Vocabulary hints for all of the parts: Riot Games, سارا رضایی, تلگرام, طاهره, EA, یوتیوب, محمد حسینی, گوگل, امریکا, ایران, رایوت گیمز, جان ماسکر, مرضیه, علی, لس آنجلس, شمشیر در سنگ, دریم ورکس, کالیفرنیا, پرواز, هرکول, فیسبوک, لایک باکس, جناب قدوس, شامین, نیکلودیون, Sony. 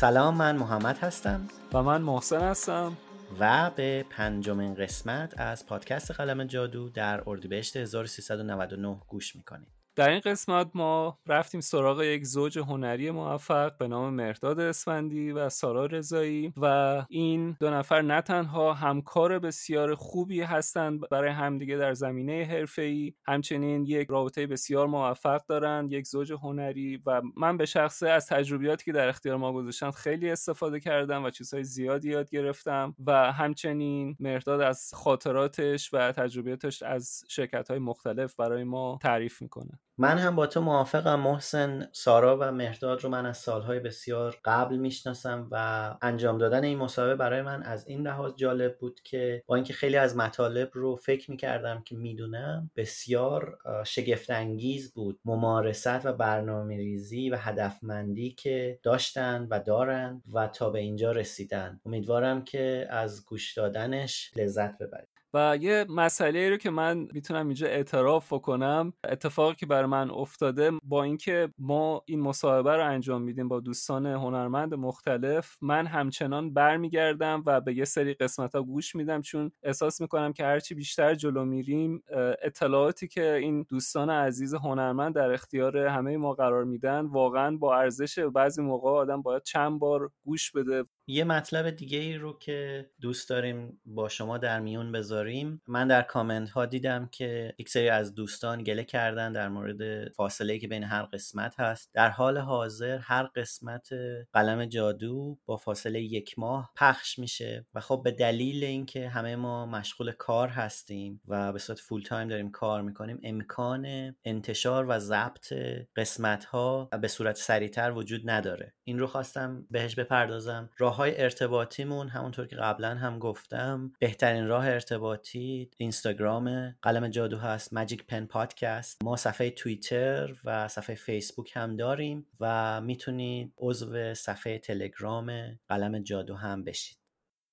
سلام، من محمد هستم و من محسن هستم و به پنجمین قسمت از پادکست قلم جادو در اردیبهشت 1399 گوش میکنید. در این قسمت ما رفتیم سراغ یک زوج هنری موفق به نام مهرداد ایسوندی و سارا رضایی و این دو نفر نه تنها همکار بسیار خوبی هستند برای همدیگه در زمینه حرفه‌ای، همچنین یک رابطه بسیار موفق دارند، یک زوج هنری، و من به شخصه از تجربیاتی که در اختیار ما گذاشتند خیلی استفاده کردم و چیزهای زیادی یاد گرفتم و همچنین مهرداد از خاطراتش و تجربیاتش از شرکت‌های مختلف برای ما تعریف می‌کنه. من هم با تو موافقم محسن. سارا و مهرداد رو من از سالهای بسیار قبل میشناسم و انجام دادن این مسابقه برای من از این لحاظ جالب بود که با اینکه خیلی از مطالب رو فکر میکردم که میدونم، بسیار شگفت انگیز بود ممارست و برنامه‌ریزی و هدفمندی که داشتن و دارن و تا به اینجا رسیدن. امیدوارم که از گوش دادنش لذت ببرید. و یه مسئله رو که من میتونم اینجا اعتراف بکنم، اتفاقی که برای من افتاده، با اینکه ما این مصاحبه رو انجام میدیم با دوستان هنرمند مختلف، من همچنان برمیگردم و به یه سری قسمت‌ها گوش میدم، چون احساس میکنم که هرچی بیشتر جلو میریم اطلاعاتی که این دوستان عزیز هنرمند در اختیار همه ما قرار میدن واقعا با ارزش، بعضی موقع آدم باید چند بار گوش بده. یه مطلب دیگه ای رو که دوست داریم با شما در میون بذاریم، من در کامنت ها دیدم که یک سری از دوستان گله کردن در مورد فاصله‌ای که بین هر قسمت هست. در حال حاضر هر قسمت قلم جادو با فاصله 1 ماه پخش میشه و خب به دلیل اینکه همه ما مشغول کار هستیم و به صورت فول تایم داریم کار میکنیم، امکان انتشار و ضبط قسمت ها به صورت سریعتر وجود نداره. این رو خواستم بهش بپردازم. راه‌های ارتباطیمون، همونطور که قبلا هم گفتم، بهترین راه ارتباطی اینستاگرام قلم جادو هست، Magic Pen Podcast. ما صفحه توییتر و صفحه فیسبوک هم داریم و میتونید عضو صفحه تلگرام قلم جادو هم بشید.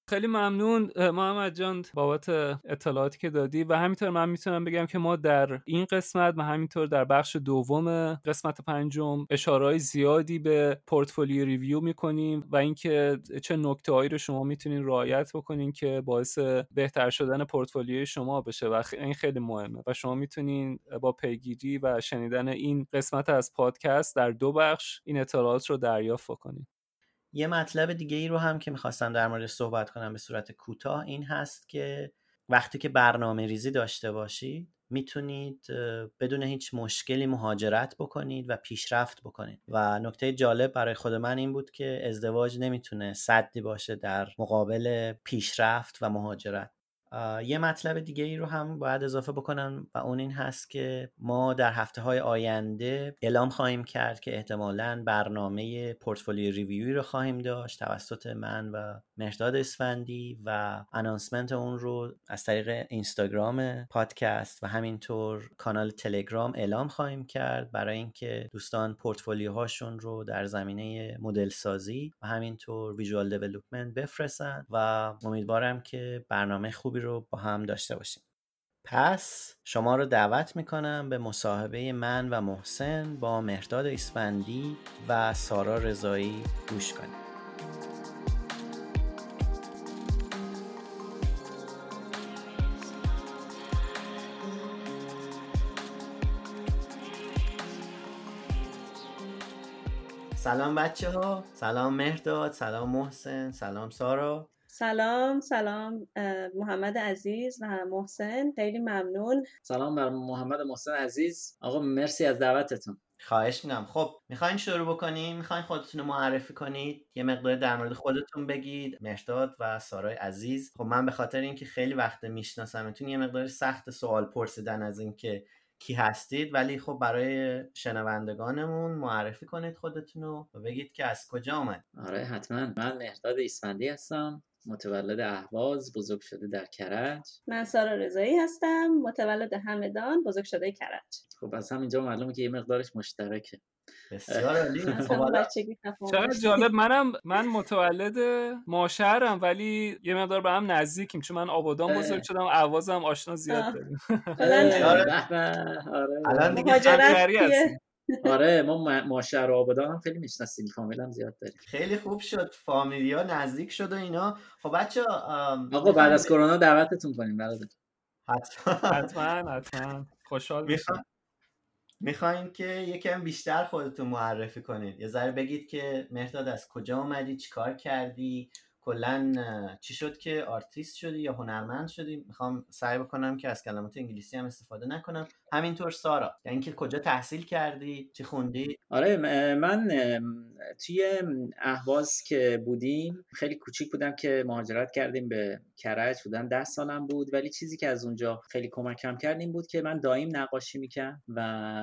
خیلی ممنون محمد جان بابت اطلاعاتی که دادی و همینطور من میتونم بگم که ما در این قسمت و همینطور در بخش دوم قسمت 5 اشاره‌های زیادی به پورتفولیو ریویو میکنیم و اینکه چه نکته‌هایی رو شما میتونین رعایت بکنین که باعث بهتر شدن پورتفولیوی شما بشه و این خیلی مهمه و شما میتونین با پیگیری و شنیدن این قسمت از پادکست در 2 بخش این اطلاعات رو دریافت بکنین. یه مطلب دیگه ای رو هم که میخواستم در مورد صحبت کنم به صورت کوتاه این هست که وقتی که برنامه ریزی داشته باشید میتونید بدون هیچ مشکلی مهاجرت بکنید و پیشرفت بکنید و نکته جالب برای خود من این بود که ازدواج نمیتونه سدی باشه در مقابل پیشرفت و مهاجرت. یه مطلب دیگه ای رو هم باید اضافه بکنم و اون این هست که ما در هفته‌های آینده اعلام خواهیم کرد که احتمالاً برنامه پورتفولیو ریویوی رو خواهیم داشت توسط من و مهرداد ایسوندی و انانسمنت اون رو از طریق اینستاگرام پادکست و همینطور کانال تلگرام اعلام خواهیم کرد برای اینکه دوستان پورتفولیوهاشون رو در زمینه مدل سازی و همینطور ویژوال دیولپمنت بفرستن و امیدوارم که برنامه خوبی رو با هم داشته باشیم. پس شما رو دعوت میکنم به مصاحبه من و محسن با مهرداد ایسوندی و سارا رضایی گوش کنید. سلام بچه ها، سلام مهرداد، سلام محسن، سلام سارا. سلام محمد عزیز و محسن، خیلی ممنون. سلام بر محمد محسن عزیز. آقا مرسی از دعوتتون. خواهش میکنم. خب میخواین شروع بکنیم؟ میخواین خودتون رو معرفی کنید؟ یه مقدار در مورد خودتون بگید، مهرداد و سارای عزیز. خب من به خاطر اینکه خیلی وقت میشناسمتون یه مقدار سخت سوال پرسیدن از اینکه کی هستید، ولی خب برای شنوندگانمون معرفی کنید خودتون رو و بگید که از کجا اومد. آره حتما. من مهرداد ایسوندی هستم، متولد اهواز، بزرگ شده در کرج. من سارا رضایی هستم، متولد همدان، بزرگ شده کرج. خب از همینجا معلومه که یه مقدارش مشترکه. بسیار عالی. چقدر جالب. من متولد ماشهرم ولی یه مقدار به هم نزدیکیم، چون من آبادان بزرگ شدم، آوازم آشنا زیاد داریم. الان دیگه آره ما ماشه رو آبادان هم خیلی میشناسیم، فامیل هم زیاد داریم. خیلی خوب شد فامیلیا نزدیک شد و اینا. خب بچه‌ها آقا بعد از کرونا دعوتتون کنیم برادر. حتما خوشحال میشم. میخوایم که یکم بیشتر خودتون معرفی کنید، یه ذره بگید که مهرداد از کجا اومدی، چیکار کردی، کلا چی شد که آرتیست شدی یا هنرمند شدی. میخوام سعی بکنم که از کلمات انگلیسی هم استفاده نکنم. همینطور سارا، یعنی که کجا تحصیل کردی، چی خوندی؟ آره من توی اهواز که بودیم خیلی کوچیک بودم که مهاجرت کردیم به کرج، بودم 10 سالم بود، ولی چیزی که از اونجا خیلی کمکم کرد این بود که من دایم نقاشی میکرد و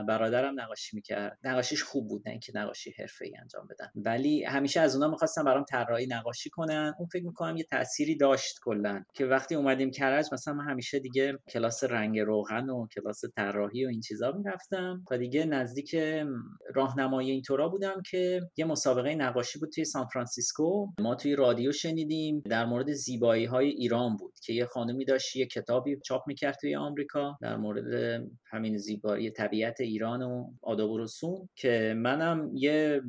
برادرم نقاشی میکرد. نقاشیش خوب بود، نه اینکه نقاشی حرفه‌ای انجام بدن، ولی همیشه از اونها می‌خواستم برام طراحی نقاشی کنن. اون فکر می‌کنم یه تأثیری داشت کلاً که وقتی اومدیم کرج مثلا من همیشه دیگه کلاس رنگ روغن و کلاس طراحی و این چیزا می‌رفتم تا دیگه نزدیک راهنمایی اینطورا بودم که یه مسابقه نقاشی بود توی سان فرانسیسکو، ما توی رادیو شنیدیم در مورد زیبایی‌های ایران بود که یه خانومی داشت یه کتابی چاپ می‌کرد توی آمریکا در مورد همین زیبایی طبیعت ایران و آداب و رسوم، که منم یه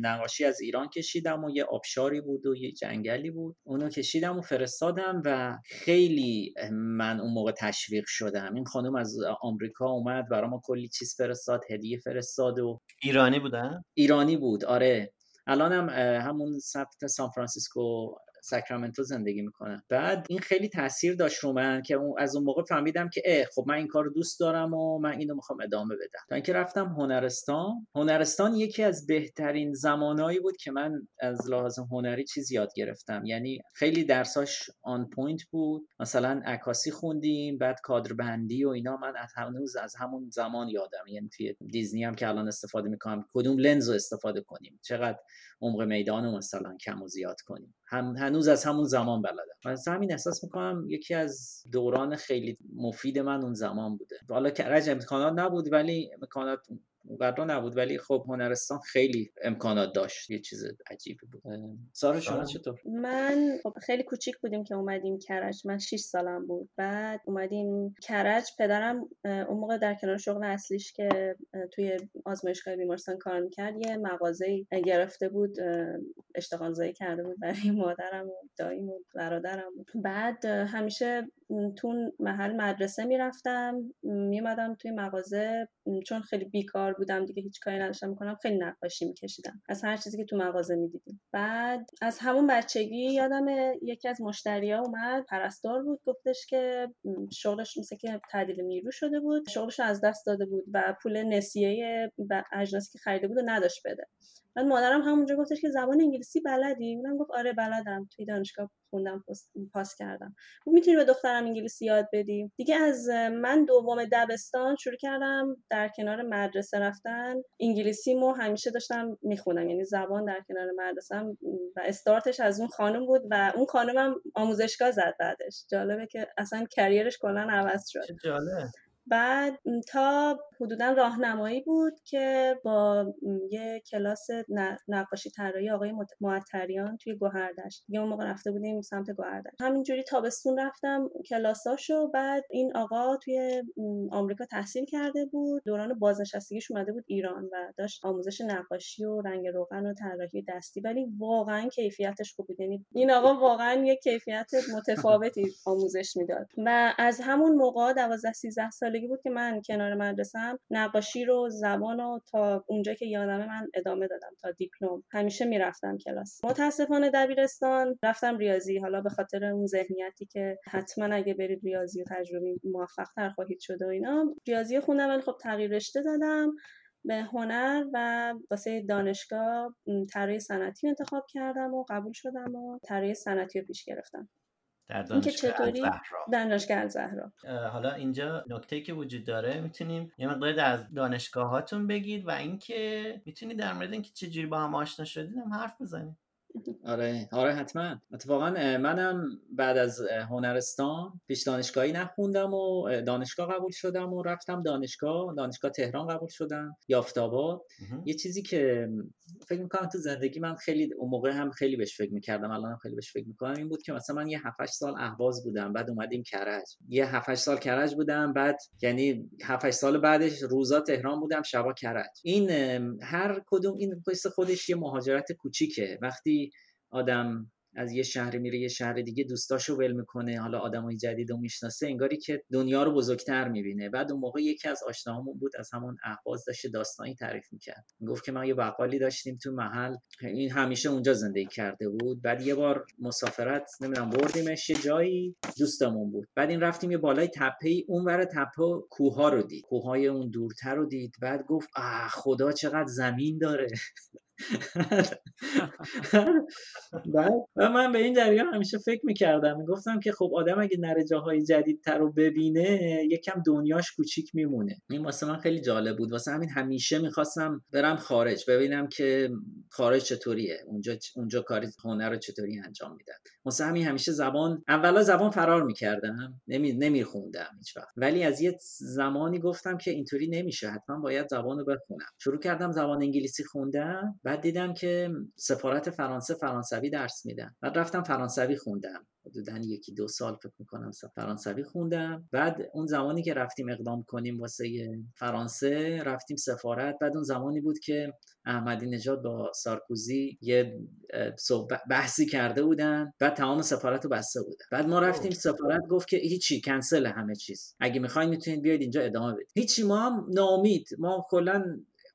نقاشی از ایران کشیدم و یه آبشاری بود و یه جنگلی بود، اونو کشیدم و فرستادم و خیلی من اون موقع تشویق شدم. این خانم از آمریکا اومد برام کلی چیز فرستاد، هدیه فرستاد. و ایرانی بودن؟ ایرانی بود آره. الان هم همون سمت سان فرانسیسکو ساکرامنتو زندگی میکنن. بعد این خیلی تاثیر داشت رو من که از اون موقع فهمیدم که خب من این کارو دوست دارم و من اینو میخوام ادامه بدم. تا اینکه رفتم هنرستان یکی از بهترین زمانهایی بود که من از لحاظ هنری چیز یاد گرفتم، یعنی خیلی درساش آن پوینت بود. مثلا عکاسی خوندیم، بعد کادر بندی و اینا من هنوز از همون زمان یادم، یعنی توی دیزنی هم که الان استفاده میکنم کدوم لنزو استفاده کنیم، چقدر عمق میدانو مثلا کم و زیاد کنیم، هنوز از همون زمان بلدم. من از همین احساس میکنم یکی از دوران خیلی مفید من اون زمان بوده. حالا کرج امکانات نبود ولی خب هنرستان خیلی امکانات داشت، یه چیز عجیبی بود. سارا شما چطور؟ من خب خیلی کوچیک بودیم که اومدیم کرج، من 6 سالم بود. بعد اومدیم کرج، پدرم اون موقع در کنار شغل اصلیش که توی آزمایشگاه بیمارستان کار میکرد یه مغازه‌ای گرفته بود، اشتغالزایی کرده بود برای مادرم و داییم و برادرم. بعد همیشه تو محل مدرسه میرفتم، میومدم توی مغازه، چون خیلی بیکار بودم دیگه هیچ کاری نداشتم میکنم، خیلی نقاشی میکشیدم از هر چیزی که تو مغازه میدیدیم. بعد از همون بچگی یادم یکی از مشتریا اومد، پرستار بود، گفتش که شغلش مثل که تعدیل نیرو شده بود، شغلش از دست داده بود و پول نسیه اجناسی که خریده بود و نداشت بده. من مادرم همونجا گفتش که زبان انگلیسی بلدی؟ اونم گفت آره بلدم، توی دانشگاه خوندم پاس کردم. میتونی به دخترم انگلیسی یاد بدی؟ دیگه از من دوم دبستان شروع کردم در کنار مدرسه رفتن، انگلیسیمو همیشه داشتم میخوندم، یعنی زبان در کنار مدرسه‌ام و استارتش از اون خانم بود و اون خانمم آموزشگاه زد بعدش. جالبه که اصلا کریرش کلا عوض شد. جالب. بعد تا حدوداً راهنمایی بود که با یه کلاس نقاشی طراحی آقای معطریان توی گوهردشت، یه موقع رفته بودیم سمت گوهردشت، همینجوری تابستون رفتم کلاساشو. بعد این آقا توی آمریکا تحصیل کرده بود، دوران بازنشستگیش اومده بود ایران و داشت آموزش نقاشی و رنگ روغن و طراحی دستی، ولی واقعاً کیفیتش خوب بود، یعنی این آقا واقعاً یه کیفیت متفاوتی آموزش میداد. و از همون موقع 12 13 سالگی بود که من کنار مدرسه نقاشی رو زبان رو تا اونجا که یادمه من ادامه دادم تا دیپلم. همیشه میرفتم کلاس. متاسفانه دبیرستان رفتم ریاضی، حالا به خاطر اون ذهنیتی که حتما اگه برید ریاضی رو تجربی موفق‌تر خواهید شد و اینا، ریاضی خوندم ولی خب تغییر رشته دادم به هنر و واسه دانشگاه طراحی صنعتی انتخاب کردم و قبول شدم و طراحی صنعتی رو پیش گرفتم. اینکه چطوری دانشگاه الزهرا. حالا اینجا نکته‌ای که وجود داره، میتونیم یه مقداری از دانشگاهاتون بگید و اینکه میتونید در مورد اینکه چه جوری با هم آشنا شدید هم حرف بزنید. آره حتما. اتفاقا منم بعد از هنرستان پیش دانشگاهی نخوندم و دانشگاه قبول شدم و رفتم دانشگاه تهران قبول شدم، یافت‌آباد. یه چیزی که فکر می‌کنم تو زندگی من خیلی اون موقع هم خیلی بهش فکر می‌کردم، الانم خیلی بهش فکر می‌کنم، این بود که مثلا من یه 7-8 سال اهواز بودم، بعد اومدیم کرج، یه 7-8 سال کرج بودم، بعد یعنی 7-8 سال بعدش روزا تهران بودم، شبا کرج. این هر کدوم این قصه خودش یه مهاجرت کوچیکه. وقتی آدم از یه شهر میره یه شهر دیگه، دوستاشو ول میکنه، حالا آدمای جدیدو میشناسه، انگاری که دنیا رو بزرگتر میبینه. بعد اون موقع یکی از آشناهامون بود از همون اهواز، داشت داستانی تعریف میکرد، میگفت که ما یه بقالی داشتیم تو محل، این همیشه اونجا زندگی کرده بود، بعد یه بار مسافرت نمیدونم بردیمش یه جایی، دوستمون بود، بعد این رفتیم یه بالای تپه، اونور تپه کوه‌ها رو دید، کوه‌های اون دورتر رو دید، بعد گفت آ خدا چقدر زمین داره. و من به این جریان همیشه فکر میکردم، میگفتم که خب آدم اگه نره جاهای جدیدتر رو ببینه یکم دنیاش کوچیک میمونه. این واسه من خیلی جالب بود، واسه همین همیشه میخواستم برم خارج ببینم که خارج چطوریه، اونجا کاری هنر رو چطوری انجام میدن. واسه همین همیشه زبان فرار میکردم، نمیخوندم هیچ وقت، ولی از یه زمانی گفتم که اینطوری نمیشه، حتما باید زبانو بخونم. شروع کردم زبان انگلیسی خوندن، بعد دیدم که سفارت فرانسه فرانسوی درس میدن، بعد رفتم فرانسوی خوندم، حدودن 1-2 سال فکر میکنم فرانسوی خوندم. بعد اون زمانی که رفتیم اقدام کنیم واسه فرانسه، رفتیم سفارت، بعد اون زمانی بود که احمدی نژاد با سارکوزی یه بحثی کرده بودن، بعد تمام سفارت رو بسته بودن، بعد ما رفتیم سفارت، گفت که هیچی، کنسل همه چیز، اگه میخواین میتونید بیاید اینجا ادامه بدید. هیچی، ما هم ناامید، ما کلا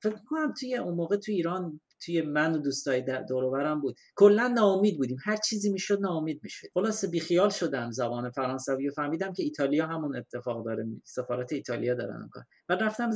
فکر میکنم توی اون موقع تو ایران، توی من و دوستای دور و برم بود، کلا ناامید بودیم، هر چیزی میشد ناامید میشد. خلاصه بیخیال شدم زبان فرانسوی و فهمیدم که ایتالیا همون اتفاق داره، سفارت ایتالیا دارن اون کار. بعد رفتم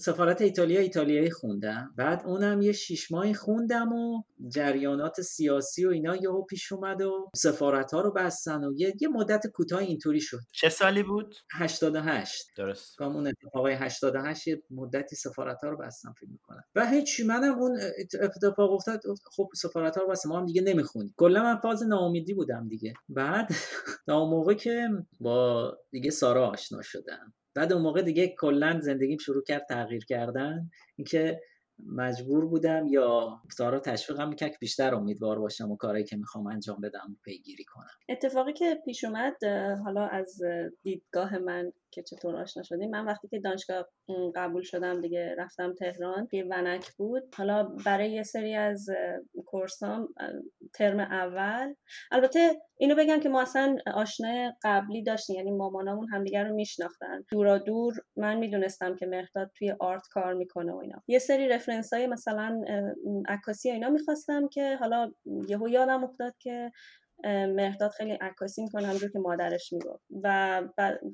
سفارت ایتالیایی خوندم، بعد اونم یه 6 ماهی خوندم و جریانات سیاسی و اینا یهو پیش اومد و سفارت‌ها رو بستن و یه مدت کوتاه اینطوری شد. چه سالی بود؟ 88 درست. همون اتفاق 88 مدتی سفارت‌ها رو بستن فکر می‌کنم. و هیچی، منم اون اتفاق افتاد، خب سفارت ها رو بس، ما هم دیگه نمیخونیم. کلا من فاز ناامیدی بودم دیگه. بعد تا اون موقع که با دیگه سارا آشنا شدم، بعد اون موقع دیگه کلا زندگیم شروع کرد تغییر کردن، اینکه مجبور بودم، یا سارا تشویقم میکرد که بیشتر امیدوار باشم و کاری که میخوام انجام بدم پیگیری کنم. اتفاقی که پیش اومد، حالا از دیدگاه من که چطور آشنا شدیم، من وقتی که دانشگاه قبول شدم دیگه رفتم تهران، یه ونک بود، حالا برای یه سری از کورسام ترم اول، البته اینو بگم که ما اصلا آشنا قبلی داشتیم، یعنی مامانامون همدیگه رو میشناختن دورا دور، من میدونستم که مهرداد توی آرت کار میکنه و اینا، یه سری رفرنس‌های مثلا عکاسی و اینا میخواستم که حالا یهو یادم افتاد که مهرداد خیلی عکاسی میکنه همونجور که مادرش میگفت، و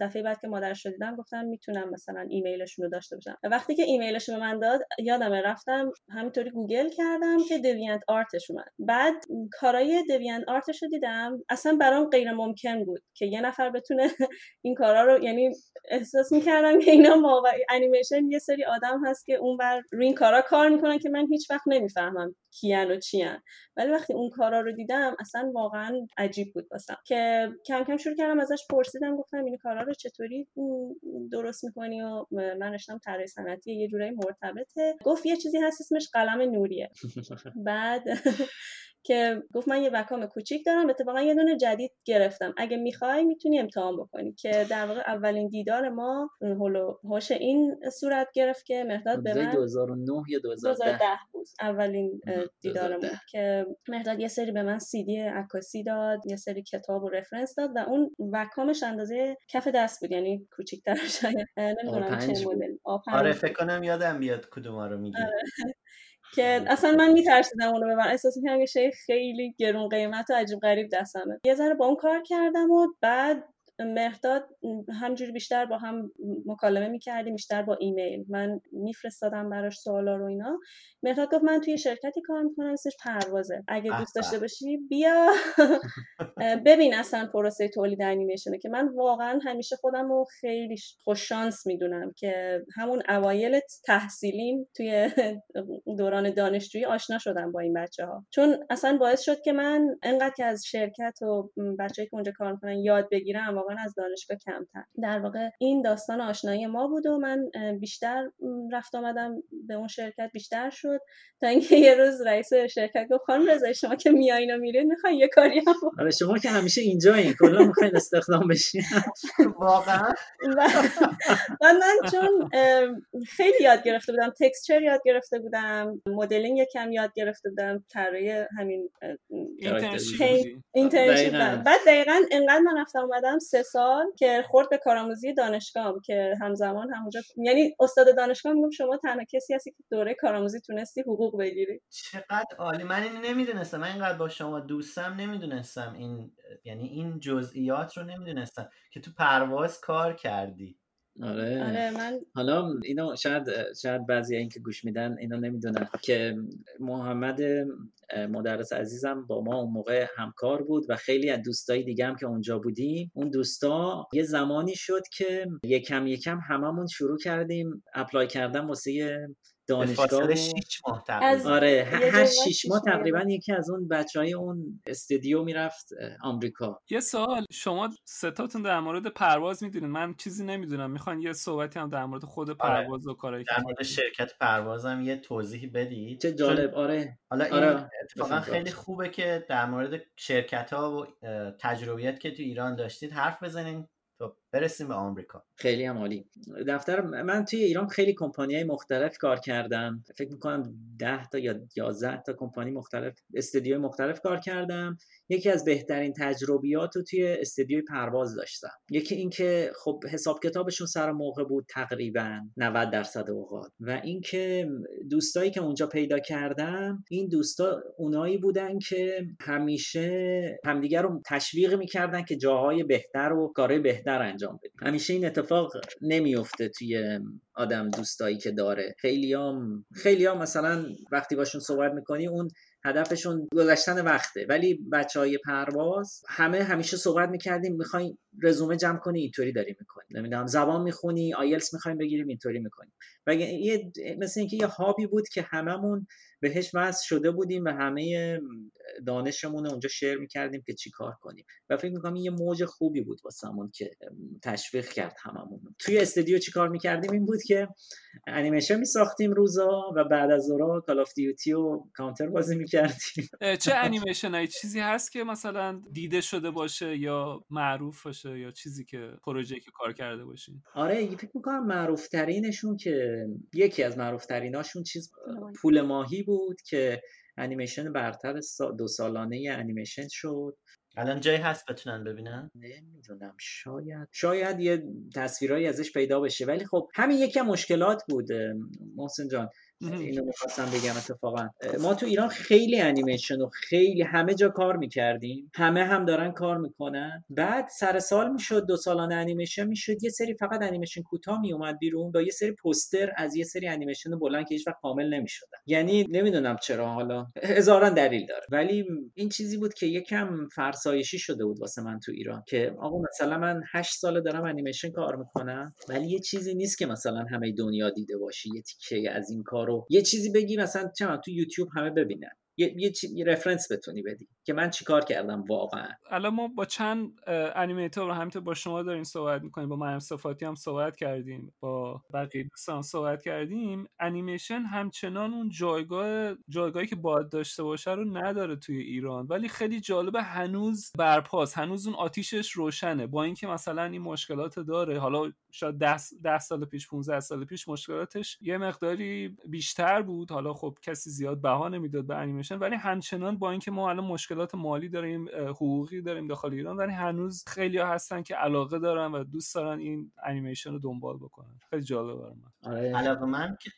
دفعه بعد که مادرش رو دیدم گفتم میتونم مثلا ایمیلشون رو داشته باشم. وقتی که ایمیلش به من داد، یادمه رفتم همینطوری گوگل کردم که دیوینت آرتش اومد، بعد کارهای دیوینت آرتش رو دیدم، اصلا برام غیر ممکن بود که یه نفر بتونه این کارا رو، یعنی احساس میکردم که اینا انیمیشن یه سری آدم هست که اونور روی این کارا کار میکنن که من هیچ وقت نمیفهمم کیان و چیان، ولی وقتی اون کارا رو دیدم اصلا واقعا عجیب بود واسم، که کم کم شروع کردم ازش پرسیدم، گفتم این کارا رو چطوری درست میکنی و من رشتم طراحی صنعتی یه جورایی مرتبطه، گفت یه چیزی هست اسمش قلم نوریه. بعد که گفت من یه وکام کوچیک دارم، اتفاقا یه دونه جدید گرفتم، اگه میخوای میتونی امتحان بکنی، که در واقع اولین دیدار ما هوش این صورت گرفت که مهرداد به من 2009 یا 2010 بود اولین دیدارمون، که مهرداد یه سری به من CD عکاسی داد، یه سری کتاب و رفرنس داد، و اون وکامش اندازه کف دست بود، یعنی کوچیک‌تر شاید، نمیدونم چه مدل، آره فکر کنم یادم بیاد کدوما رو میگی. که اصلا من میترسیدم اونو ببرم، احساس می‌کردم یه شی خیلی گرون قیمت و عجیب غریب دستمه. یه ذره با اون کار کردم و بعد مهرداد همجوری بیشتر با هم مکالمه میکردیم، بیشتر با ایمیل. من میفرستادم براش سوالا رو اینا. مهرداد گفت من توی شرکتی کار میکنم اسمش پروازه، اگه دوست داشته باشی بیا ببین اصلا پروسه تولید انیمیشنه که من واقعا همیشه خودم رو خیلی خوش شانس میدونم که همون اوایل تحصیلیم توی دوران دانشجویی آشنا شدم با این بچه‌ها، چون اصلا باعث شد که من انقدر که از شرکت و بچه‌ای که اونجا کار میکنن یاد بگیرم، واقعا از دانشگاه کمتر. در واقع این داستان آشنایی ما بود و من بیشتر رفت آمدم به اون شرکت بیشتر شد تا اینکه یه روز رئیس شرکت گفت خانم رضایی شما که میایین و میرین میخواین یه کاری هم شما که همیشه اینجایین کلا میخواین استخدام بشین. واقعا من چون خیلی یاد گرفته بودم، تکسچر یاد گرفته بودم، مدلینگ یکم یاد گرفته بودم، طراحی همین اینترنشیپ. بعد دقیقاً انقدر من رفتم اومدم 3 سال که خورد به کارآموزی دانشگاهم که همزمان همونجا، یعنی استاد دانشگاه میگم شما تنها کسی هستی که دوره کارآموزی تونستی حقوق بگیری. چقدر عالی. من اینو نمیدونستم، من اینقدر با شما دوستم نمیدونستم، این یعنی این جزئیات رو نمیدونستم که تو پرواز کار کردی. آره من حالا اینو شاید بعضی این که گوش میدن اینو نمیدونن که محمد مدرس عزیزم با ما اون موقع همکار بود و خیلی از دوستای دیگه هم که اونجا بودیم. اون دوستا یه زمانی شد که یکم هممون شروع کردیم اپلای کردن واسه دانشگاه 6 ماه تقریبا. آره هر 6 ماه تقریبا یکی از اون بچهای اون استودیو میرفت آمریکا. یه سوال، شما سه تاتون در مورد پرواز میدونید، من چیزی نمیدونم، میخوان یه صحبتی هم در مورد خود پرواز و کارایی در مورد شرکت پرواز هم یه توضیحی بدید. چه جالب. آره حالا این اتفاقا خیلی خوبه که در مورد شرکت ها و تجربیات که تو ایران داشتید حرف بزنین. خب برسیم به آمریکا. خیلی هم عالی. من توی ایران خیلی کمپانی‌های مختلف کار کردم، فکر می‌کنم 10 تا یا 11 تا کمپانی مختلف، استودیوهای مختلف کار کردم. یکی از بهترین تجربیات رو توی استودیوی پرواز داشتم. یکی این که خب حساب کتابشون سر موقع بود تقریبا 90% اوقات، و این که دوستایی که اونجا پیدا کردم، این دوستا اونایی بودن که همیشه همدیگه رو تشویق می‌کردن که جاهای بهتر و کارهای بهتر انجام بدیم. همیشه این اتفاق نمیفته توی آدم دوستایی که داره. خیلی‌ها مثلا وقتی باشون صحبت می‌کنی اون هدفشون گذشتن وقته، ولی بچهای پرواز همه همیشه صحبت میکردیم میخوایم رزومه جمع کنی اینطوری داری میکنی، نمیدونم زبان میخونی آیلتس میخوایم بگیریم اینطوری میکنیم. و یه مثل اینکه یه هابی بود که هممون بهش وصل شده بودیم و همه دانشمون اونجا شیر میکردیم که چی کار کنیم، و فکر میکنم یه موج خوبی بود واسمون که تشویق کرد هممون. توی استودیو چی کار میکردیم این بود که انیمیشن میساختیم روزا و بعد از اورا کال آف دیوتی و کانتر بازی میکردیم. چه انیمیشنای چیزی هست که مثلا دیده شده باشه یا معروف باشه یا چیزی که پروژه‌ای که کار کرده باشین؟ آره فکر میکنم معروف ترینشون که یکی از معروف تریناشون چیز پول ماهی بود که انیمیشن برتر 2 سالانه یه انیمیشن شد. الان جایی هست بتونن ببینن؟ نمیدونم، شاید یه تصویرایی ازش پیدا بشه. ولی خب همین یکی مشکلات بود محسن جان، اینو می‌خواستم بگم. اتفاقا ما تو ایران خیلی انیمیشن و خیلی همه جا کار میکردیم، همه هم دارن کار میکنن. بعد سر سال میشد 2 سالانه انیمیشن میشد، یه سری فقط انیمیشن کوتاه میومد بیرون با یه سری پوستر از یه سری انیمیشن بلند که هیچ وقت کامل نمیشدن. یعنی نمیدونم چرا، حالا هزاران دلیل داره، ولی این چیزی بود که یکم فرسایشی شده بود واسه من تو ایران که آقا مثلا من 8 سال دارم انیمیشن کار میکنم، ولی یه چیزی نیست که مثلا همه دنیا دیده باشه، یه تیکه از این کار رو. یه چیزی بگی مثلا چرا تو یوتیوب همه ببینن، یه رفرنس بتونی بدی که من چیکار کردم واقعا. الان ما با چند انیمیتور همینطور با شما داریم صحبت میکنیم، با مریم صفاتی هم صحبت کردیم، با بقیه دوستان صحبت کردیم. انیمیشن همچنان اون جایگاهی که باید داشته باشه رو نداره توی ایران، ولی خیلی جالبه هنوز برپاست، هنوز اون آتیشش روشنه، با اینکه مثلا این مشکلات داره. حالا شاید 10 سال پیش 15 سال پیش مشکلاتش یه مقداری بیشتر بود، حالا خب کسی زیاد بها نمیداد به انیمیشن، ولی همچنان با اینکه ما الان مشکلات مالی داریم، حقوقی داریم داخل ایران، ولی هنوز خیلی‌ها هستن که علاقه دارن و دوست دارن این انیمیشن رو دنبال بکنن. خیلی جالب برام.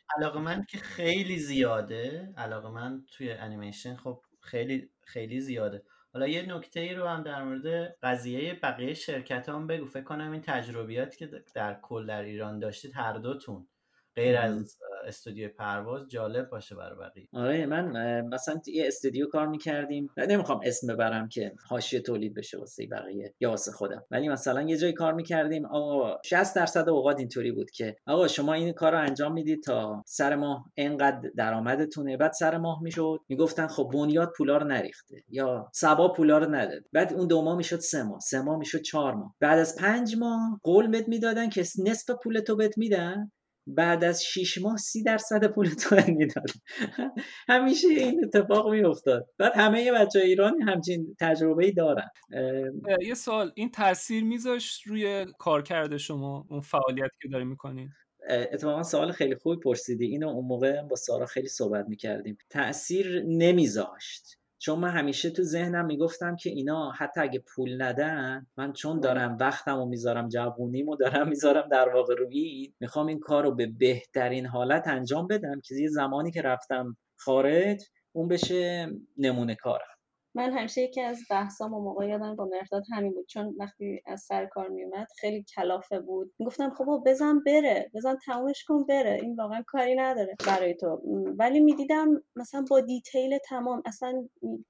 علاقه من که خیلی زیاده، علاقه من توی انیمیشن خب خیلی خیلی زیاده. حالا یه نکته رو هم در مورد قضیه بقیه شرکت هم بگو. فکر کنم این تجربیات که در کل در ایران داشتید هر دوتون غیر از استودیو پرواز جالب باشه برای بقیه. آره من مثلا یه استودیو کار می‌کردیم، نمیخوام اسم ببرم که حاشیه تولید بشه واسه بقیه یا واسه خودم، ولی مثلا یه جای کار می‌کردیم آقا 60% اوقات اینطوری بود که آقا شما این کارو انجام میدید تا سر ماه اینقدر درآمدتونه، بعد سر ماه میشد میگفتن خب بنیاد پولا رو نریخته یا سبا پولا رو نداد، بعد اون دو ماه میشد سه ماه، سه ماه میشد چهار ماه، بعد از پنج ماه قول بهت میدادن که نصف پولتو بهت میدن، بعد از 6 ماه 30% پولتو میداد. همیشه این اتفاق میافتاد. بعد همه بچهای ایران همچین تجربه‌ای دارن. یه سوال، این تاثیر میذاشت روی کارکرد شما اون فعالیتی که دارین میکنین؟ اتفاقا سوال خیلی خوبی پرسیدی. اینو اون موقع با سارا خیلی صحبت میکردیم. تاثیر نمیذاشت. چون من همیشه تو ذهنم میگفتم که اینا حتی اگه پول ندن، من چون دارم وقتمو میذارم، جوونیمو دارم میذارم در واقع رو این، میخوام این کارو به بهترین حالت انجام بدم که یه زمانی که رفتم خارج اون بشه نمونه کارم. من همیشه یکی از بحثام اون موقع یادم با مهرداد همین بود، چون وقتی از سر کار میومد خیلی کلافه بود، میگفتم خب بزن بره، بزن تمومش کن بره، این واقعا کاری نداره برای تو. ولی میدیدم مثلا با دیتیل تمام، اصلا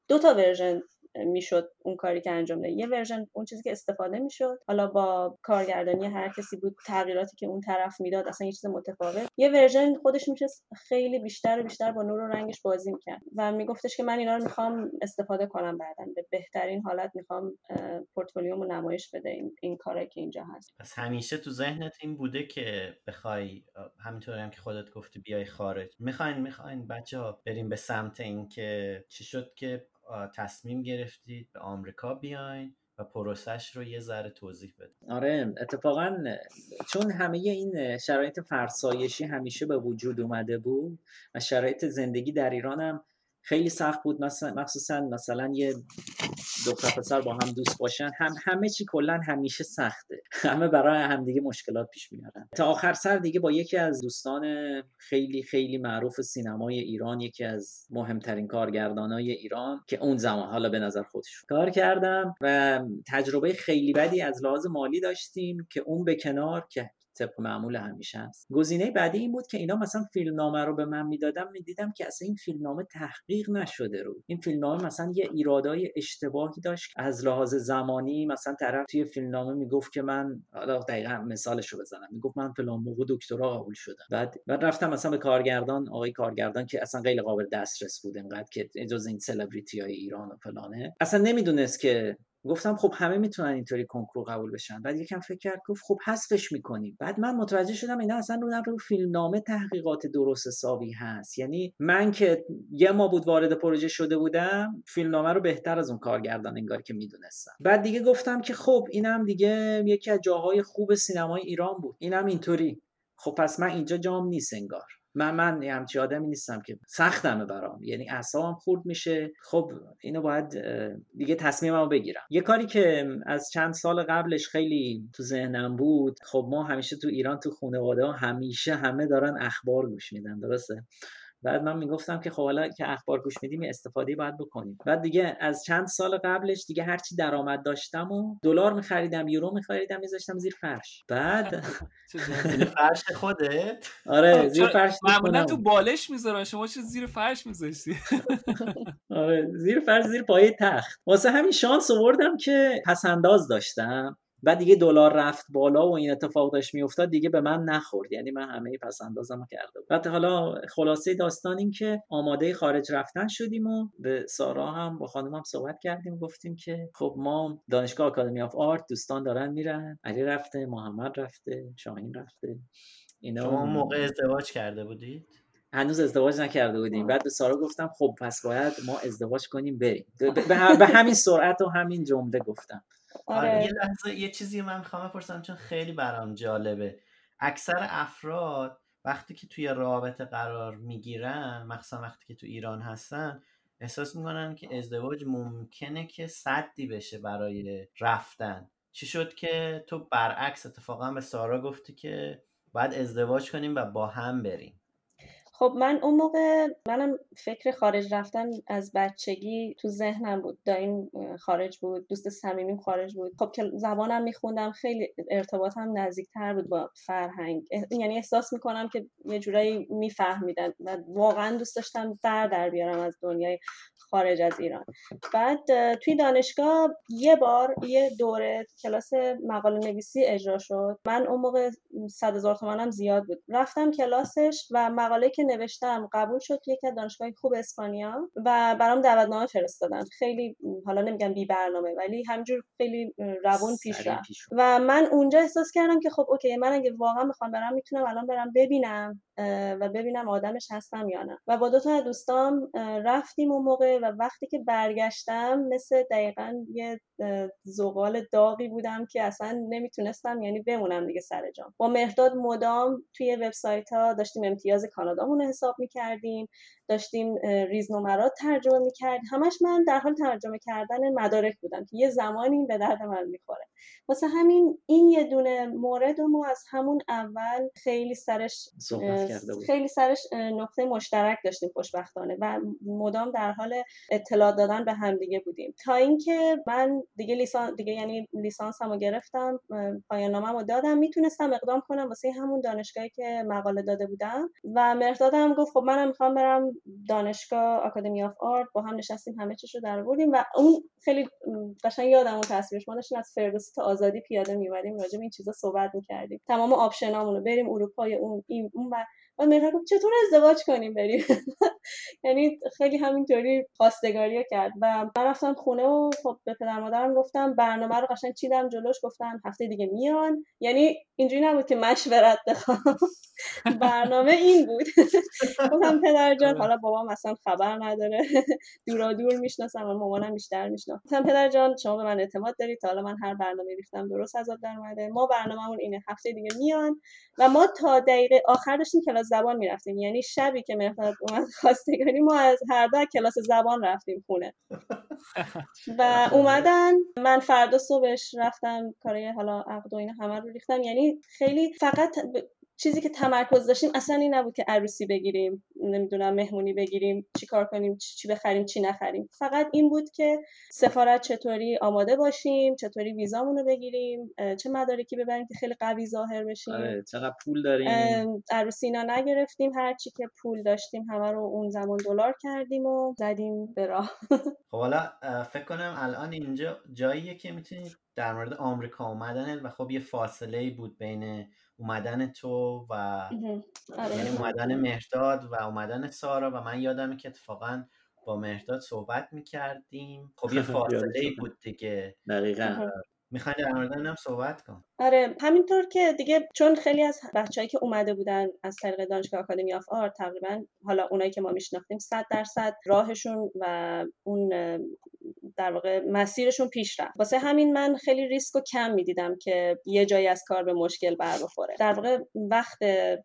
دو تا ورژن میشد اون کاری که انجام داد، یه ورژن اون چیزی که استفاده میشد، حالا با کارگردانی هر کسی بود، تغییراتی که اون طرف میداد اصلا یه چیز متفاوت، یه ورژن خودش میشست خیلی بیشتر و بیشتر با نور و رنگش بازی میکرد و میگفتش که من اینا رو میخوام استفاده کنم بعداً به بهترین حالت، میخوام پورتفولیومو نمایش بده، این کاری که اینجا هست. پس همیشه تو ذهنت این بوده که بخوای همینطوری هم که خودت گفتی بیای خارج، میخواین بچه‌ها بریم به سمت این که چی شد که تصمیم گرفتید به آمریکا بیاین و پروسش رو یه ذره توضیح بده. آره اتفاقا چون همه این شرایط فرسایشی همیشه به وجود اومده بود و شرایط زندگی در ایران هم خیلی سخت بود، مخصوصا مثلا یه دختر پسر با هم دوست باشن، همه چی کلن همیشه سخته، همه برای همدیگه مشکلات پیش میارن. تا آخر سر دیگه با یکی از دوستان خیلی خیلی معروف سینمای ایران، یکی از مهمترین کارگردانای ایران که اون زمان حالا به نظر خودش کار کردم و تجربه خیلی بدی از لحاظ مالی داشتیم که اون به کنار، که طبق معمول همیشه است. گزینه بعدی این بود که اینا مثلا فیلمنامه رو به من میدادن، میدیدم که اصلا این فیلمنامه تحقیق نشده رو. این فیلمنامه مثلا یه ایرادای اشتباهی داشت از لحاظ زمانی، مثلا طرف توی فیلمنامه میگفت که من، حالا دقیقاً مثالشو بزنم، میگفت من فلان موقع دکترا قبول شدم. بعد رفتم مثلا به کارگردان، آقای کارگردان که اصلا غیر قابل دسترس بود، انقدر که جز این سلبریتی‌های ایران و فلانه، اصلا نمیدونست که گفتم خب همه میتونن اینطوری کنکور قبول بشن. بعد یکم فکر کرد، گفت خب حذفش میکنیم. بعد من متوجه شدم اینا اصلا رو فیلمنامه تحقیقات درست حسابی هست، یعنی من که یه ما بود وارد پروژه شده بودم، فیلمنامه رو بهتر از اون کارگردان انگار که میدونستم. بعد دیگه گفتم که خب اینم دیگه یکی از جاهای خوب سینمای ایران بود، اینم اینطوری، خب پس من اینجا جام نیست انگار، من همچین آدمی نیستم که سختمه برام، یعنی اعصابم خورد میشه، خب اینو باید دیگه تصمیممو بگیرم. یه کاری که از چند سال قبلش خیلی تو ذهنم بود، خب ما همیشه تو ایران تو خانواده ها همیشه همه دارن اخبار گوش میدن، درسته؟ بعد من میگفتم که خب حالا که اخبار گوش میدیم استفاده باید بکنیم. بعد دیگه از چند سال قبلش دیگه هر چی درآمد داشتم و دلار می‌خریدم، یورو می‌خریدم، می‌ذاشتم زیر فرش. بعد زیر فرش خودت؟ آره زیر فرش. معمولا تو بالش می‌ذارن، شما چه زیر فرش می‌ذاشتی؟ آره زیر فرش، زیر پایه تخت. واسه همین شانس آوردم که پس‌انداز داشتم. بعد دیگه دلار رفت بالا و این اتفاق داشت میافتاد، دیگه به من نخورد، یعنی من همه پس‌اندازمو کردم. بعد حالا خلاصه داستان این که آماده خارج رفتن شدیم و به سارا هم با خانمم صحبت کردیم، گفتیم که خب ما دانشگاه آکادمی آف آرت، دوستان دارن میرن، علی رفته، محمد رفته، شاهین رفته. اینا شما موقع ازدواج کرده بودید؟ هنوز ازدواج نکرده بودیم. بعد به سارا گفتم خب پس باید ما ازدواج کنیم بریم، به همین سرعت و همین جمله گفتم. آره. یه لحظه یه چیزی من میخوام بپرسم چون خیلی برام جالبه. اکثر افراد وقتی که توی رابطه قرار میگیرن، مخصوصا وقتی که تو ایران هستن، احساس میکنن که ازدواج ممکنه که سدی بشه برای رفتن. چی شد که تو برعکس اتفاقا به سارا گفتی که باید ازدواج کنیم و با هم بریم؟ خب من اون موقع منم فکر خارج رفتن از بچگی تو ذهنم بود، دایم خارج بود، دوست صمیمیم خارج بود. خب که زبانم میخوندم خیلی ارتباطم نزدیکتر بود با فرهنگ، یعنی احساس میکنم که یه جورایی میفهمیدن و واقعا دوست داشتم در بیارم از دنیای خارج از ایران. بعد توی دانشگاه یه بار یه دوره کلاس مقاله نویسی اجرا شد. من اون موقع 100,000 تومانم زیاد بود، رفتم کلاسش و مقاله که نوشتم قبول شد یکی از دانشگاه خوب اسپانیا و برام دعوتنامه فرستادن. خیلی حالا نمیگم بی برنامه، ولی همینجور خیلی روون پیش رفت و من اونجا احساس کردم که خب اوکی، من اگه واقعا بخوام برم میتونم الان برم ببینم و ببینم آدمش هستم یا نه. و با دو تا از دوستام رفتیم اون موقع و وقتی که برگشتم مثل دقیقاً یه زغال داغی بودم که اصلا نمیتونستم یعنی بمونم دیگه سر جام. با مهرداد مدام توی وبسایت‌ها داشتیم امتیاز کانادامون رو حساب می‌کردیم، داشتیم ریزنمرات ترجمه می‌کردیم. همش من در حال ترجمه کردن مدارک بودم که یه زمانی به درد من می‌خوره. واسه همین این یه دونه مورد ما از همون اول خیلی سرش نقطه مشترک داشتیم خوشبختانه و مدام در حال اطلاع دادن به هم دیگه بودیم تا اینکه من دیگه لیسانسمو گرفتم، پایان نامه‌مو دادم، میتونستم اقدام کنم واسه همون دانشگاهی که مقاله داده بودم. و مهردادم گفت خب منم میخوام برم دانشگاه آکادمی آف آرت. با هم نشستیم، همه چیزو درآوردیم و اون خیلی قشنگ یادمون تصویرش، ما داشتیم از فردوسی تا آزادی پیاده میومدیم راجع به این چیزا صحبت میکردیم، تمام آپشنامونو بریم اروپا یا اون و مهرداد گفت چطور ازدواج کنیم بریم، یعنی خیلی همینطوری خواستگاریو کرد. و من رفتم خونه و خب به پدر مادرم گفتم، برنامه رو قشنگ چیدم جلوش، گفتم هفته دیگه میان، یعنی اینجوری نبود که مشورت بخوام، برنامه این بود. گفتم پدر جان، حالا بابام اصلا خبر نداره، دورا دور میشناسم و مامانم بیشتر میشناسم، گفتم پدر جان شما به من اعتماد دارید تا حالا من هر برنامه‌ای ریختم درست از آب در اومده، ما برنامه‌مون اینه هفته دیگه میان. و ما تا دقیقه آخر داشتیم کلاس زبان میرفتیم، یعنی شبی که مهرداد اومد خواستگاری ما از هر دو کلاس زبان رفتیم خونه و اومدن. من فردا صبحش رفتم کارای حالا عقد و اینا همه رو ریختم، یعنی خیلی فقط چیزی که تمرکز داشتیم اصلا این نبود که عروسی بگیریم، نمیدونم مهمونی بگیریم، چی کار کنیم، چی بخریم چی نخریم، فقط این بود که سفارت چطوری آماده باشیم، چطوری ویزامون رو بگیریم، چه مدارکی ببریم که خیلی قوی ظاهر بشیم، آره چقدر پول داریم. عروسی اینا نگرفتیم، هر چی که پول داشتیم همه رو اون زمان دلار کردیم و زدیم به راه. حالا فکر کنم الان اینجا جاییه که میتونید در مورد آمریکا اومدن و خب یه فاصله‌ای بود بین اومدن تو و یعنی اومدن مهرداد و اومدن سارا. و من یادمه که اتفاقا با مهرداد صحبت میکردیم، خب یه فاصله‌ای بود دیگه. دقیقاً میخوای در مورد اینم صحبت کن؟ آره همینطور که دیگه چون خیلی از بچه‌ای که اومده بودن از طریق دانشگاه آکادمی آف آرت تقریبا حالا اونایی که ما میشناختیم 100% راهشون و اون در واقع مسیرشون پیش رفت، واسه همین من خیلی ریسک رو کم میدیدم که یه جایی از کار به مشکل بر بخوره. در واقع وقت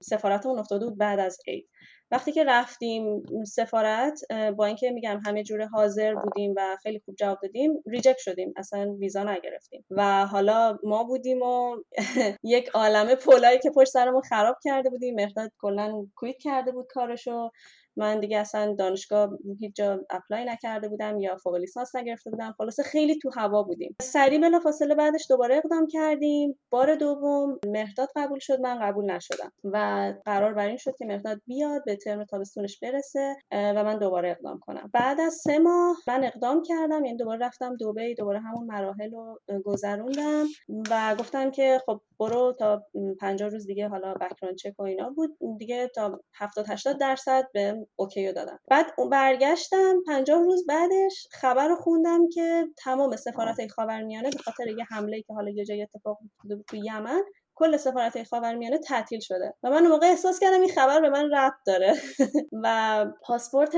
سفارتمون افتاده بود بعد از عید. وقتی که رفتیم سفارت، با اینکه میگم همه جوره حاضر بودیم و خیلی خوب جواب دادیم، ریجکت شدیم، اصلا ویزا نگرفتیم و حالا ما بودیم و یک عالمه پولایی که پشت سرمون خراب کرده بودیم. مهرداد کلا کویت کرده بود کارشو، من دیگه اصلا دانشگاه هیچ جا اپلای نکرده بودم یا فوق لیسانس نگرفته بودم، خلاصه خیلی تو هوا بودیم. سریع بلافاصله بعدش دوباره اقدام کردیم، بار دوم مهرداد قبول شد، من قبول نشدم و قرار بر این شد که مهرداد بیاد به ترم تابستونش برسه و من دوباره اقدام کنم. بعد از 3 ماه من اقدام کردم، یعنی دوباره رفتم دبی، دوباره همون مراحل رو گذروندم و گفتم که خب برو تا 50 روز دیگه، حالا بک‌گراند چک و اینا بود دیگه، تا 70-80% به اوکیو دادم. بعد برگشتم 50 روز بعدش خبر رو خوندم که تمام سفارت‌های خاورمیانه به خاطر یه حمله‌ای که حالا یه جایی اتفاق افتاده بود تو یمن، کل سفارت‌های خاورمیانه تعطیل شده و من اون موقع احساس کردم این خبر به من ربط داره و پاسپورت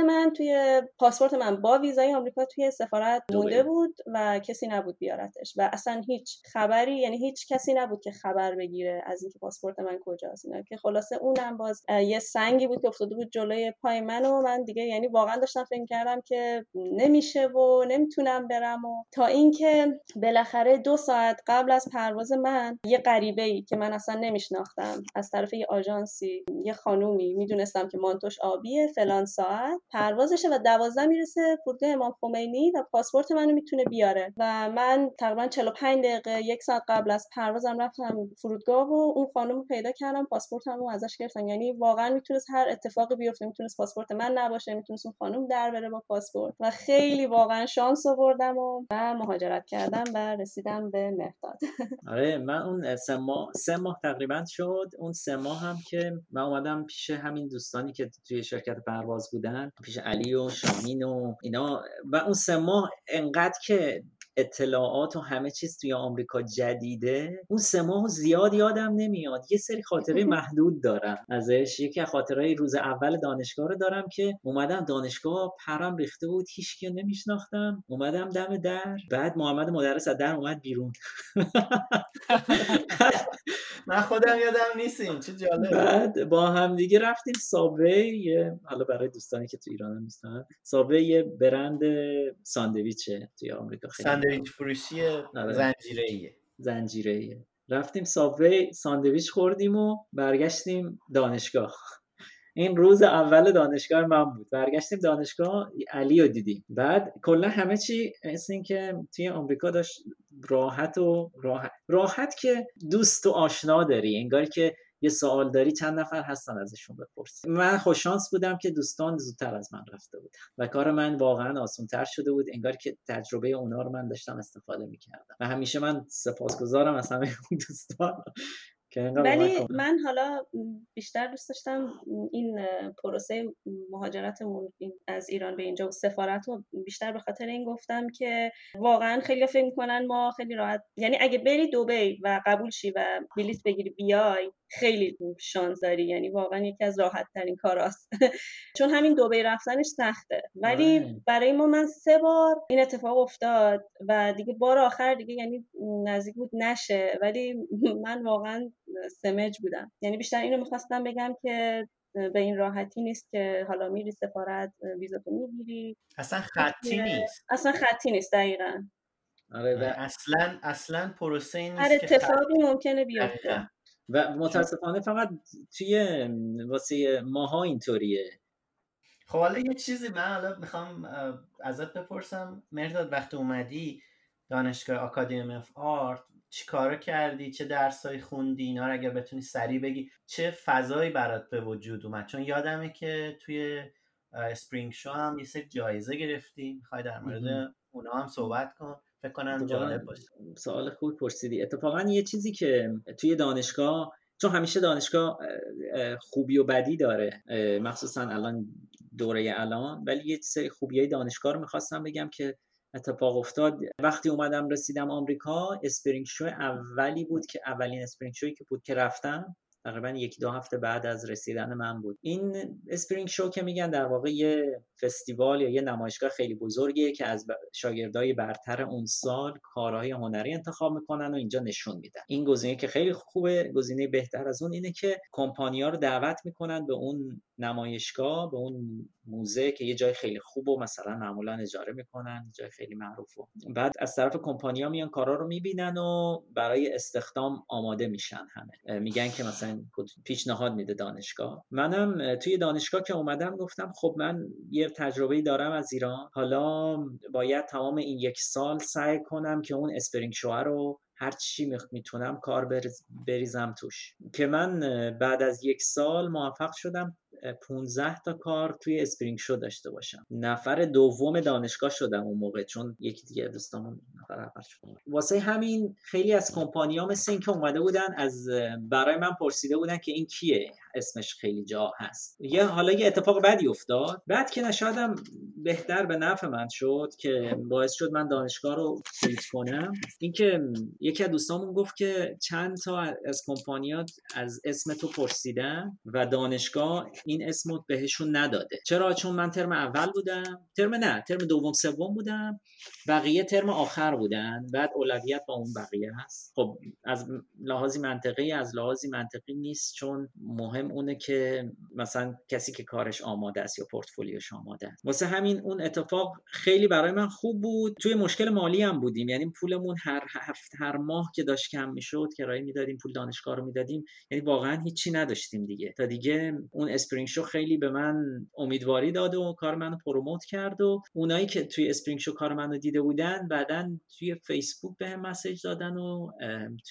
من با ویزای آمریکا توی سفارت مونده بود و کسی نبود بیارتش و اصلا هیچ خبری، یعنی هیچ کسی نبود که خبر بگیره از اینکه پاسپورت من کجاست اینا. که خلاصه اونم باز یه سنگی بود که افتاده بود جلوی پای من و من دیگه یعنی واقعا داشتم فکر می‌کردم که نمیشه و نمیتونم برم و تا اینکه بالاخره 2 ساعت قبل از پرواز من یه غریبه‌ای که من اصلا نمیشناختم، از طرف یه آژانسی یه خانومی میدونستم که مانتوش آبیه فلان ساعت پروازشه و 12 میرسه فرودگاه امام خمینی و پاسپورت منو میتونه بیاره و من تقریبا 45 دقیقه یک ساعت قبل از پروازم رفتم فرودگاه و اون خانومو پیدا کردم، پاسپورتمو ازش گرفتم. یعنی واقعا میتونست هر اتفاقی بیفته، میتونست پاسپورت من نباشه، میتونست اون خانوم در بره با پاسپورت و خیلی واقعا شانس آوردم و مهاجرت کردم و رسیدم به مهرداد. آره من اون سه ماه تقریبا شد، اون سه ماه هم که من اومدم پیش همین دوستانی که توی شرکت پرواز بودن، پیش علی و شامین و اینا و اون سه ماه انقدر که اطلاعات و همه چیز توی آمریکا جدیده، اون سه ماه زیاد یادم نمیاد، یه سری خاطره محدود دارم ازش. یکی از خاطرهای روز اول دانشگاه رو دارم که اومدم دانشگاه، پرم ریخته بود، هیچکی نمیشناختم، اومدم دم در، بعد محمد مدرس از در اومد بیرون. من خودم یادم نیستیم، چه جالب. بعد با هم دیگه رفتیم سابوی، حالا برای دوستانی که تو ایران نیستن، سابوی یه برند ساندویچه توی آمریکا، خیلی ساندویچ فروشی زنجیره‌ایه. رفتیم سابوی ساندویچ خوردیم و برگشتیم دانشگاه. این روز اول دانشگاه من بود. برگشتیم دانشگاه، علی رو دیدیم. بعد کلا همه چی مثل این که توی آمریکا داشت راحت که دوست و آشنا داری، انگار که یه سوال داری چند نفر هستن ازشون بپرسی. من خوششانس بودم که دوستان زودتر از من رفته بودن و کار من واقعا آسان‌تر شده بود، انگار که تجربه اونا رو من داشتم استفاده می‌کردم و همیشه من سپاسگزارم از همه اون دوستان. ولی من حالا بیشتر دوست داشتم این پروسه مهاجرتمون از ایران به اینجا و سفارت رو بیشتر به خاطر این گفتم که واقعا خیلی فکر میکنن ما خیلی راحت، یعنی اگه بری دبی و قبول شی و بلیط بگیری بیای خیلی شانس داری، یعنی واقعا یکی از راحت ترین کاراست. چون همین دبی رفتنش سخته، ولی برای من 3 بار این اتفاق افتاد و دیگه بار آخر دیگه یعنی نزدیک بود نشه، ولی من واقعا سمج بودم. یعنی بیشتر اینو میخواستم بگم که به این راحتی نیست که حالا میری سفارت ویزا تو میگیری، اصلا خطی نیست دقیقاً. آره و اصلا پروسه این نیست. آره اتفاقی ممکنه بیفته و متاسفانه فقط توی واسه ماها اینطوریه. خب حالا یه چیزی من حالا میخوام ازت بپرسم مهرداد، وقت اومدی دانشگاه اکادمی اف آرت چی کارا کردی، چه درسایی خوندی، اینا رو اگر بتونی سریع بگی، چه فضایی برات به وجود اومد؟ چون یادمه که توی اسپرینگ شو هم یه سری جایزه گرفتی، میخوای در مورد اونا هم صحبت کن، فکر کنم جالب باشه. سوال خوب پرسیدی. اتفاقا یه چیزی که توی دانشگاه، چون همیشه دانشگاه خوبی و بدی داره، مخصوصا الان دوره الان، ولی یه سری خوبیای دانشگاه رو می‌خواستم بگم که اتفاق افتاد. وقتی اومدم رسیدم آمریکا، اسپرینگ شو اولی بود که اولین اسپرینگ شویی که بود که رفتم، تقریبا 1-2 هفته بعد از رسیدن من بود. این اسپرینگ شو که میگن در واقع یه فستیوال یا یه نمایشگاه خیلی بزرگیه که از شاگردای برتر اون سال کارهای هنری انتخاب میکنن و اینجا نشون میدن. این گزینه که خیلی خوبه، گزینه بهتر از اون اینه که کمپانی‌ها رو دعوت میکنن به اون نمایشگاه، به اون موزه که یه جای خیلی خوب و مثلا معمولا اجاره میکنن، جای خیلی معروف، و بعد از طرف کمپانی‌ها میان کارا رو میبینن و برای استخدام آماده میشن. همه میگن که مثلا پیشنهاد میده دانشگاه. منم توی دانشگاه که اومدم گفتم خب من یه تجربه‌ای دارم از ایران، حالا باید تمام این 1 سال سعی کنم که اون اسپرینگ شو رو هر چی میتونم کار بریزم توش. که من بعد از 1 سال موفق شدم 15 تا کار توی اسپرینگ شو داشته باشم. نفر دوم دانشگاه شدم اون موقع، چون یکی دیگه دوستامون نفر اول شد. واسه همین خیلی از کمپانی‌ها مثل این که اومده بودن از برای من پرسیده بودن که این کیه، اسمش خیلی جا هست. حالا یه اتفاق بدی افتاد، بعد که نشادم بهتر به نفع من شد که باعث شد من دانشگاه رو سویچ کنم. اینکه یکی از دوستامون گفت که چند تا از کمپانی‌ها از اسم تو پرسیدن و دانشگاه این اسمو بهشون نداده. چرا؟ چون من ترم اول بودم، ترم دوم سوم بودم، بقیه ترم آخر بودن، بعد اولویت با اون بقیه هست. خب از لحاظی منطقی نیست، چون مهم مهم اونه که مثلا کسی که کارش آماده است یا پورتفولیوش آماده است. واسه همین اون اتفاق خیلی برای من خوب بود. توی مشکل مالی هم بودیم، یعنی پولمون هر ماه که داشت کم میشد، کرایه میدادیم، پول دانشگاه رو میدادیم، یعنی واقعا هیچی نداشتیم دیگه. تا دیگه اون اسپرینگ شو خیلی به من امیدواری داد و کار منو پروموت کرد و اونایی که توی اسپرینگ شو کار منو دیده بودن بعدن توی فیسبوک بهم مسیج دادن و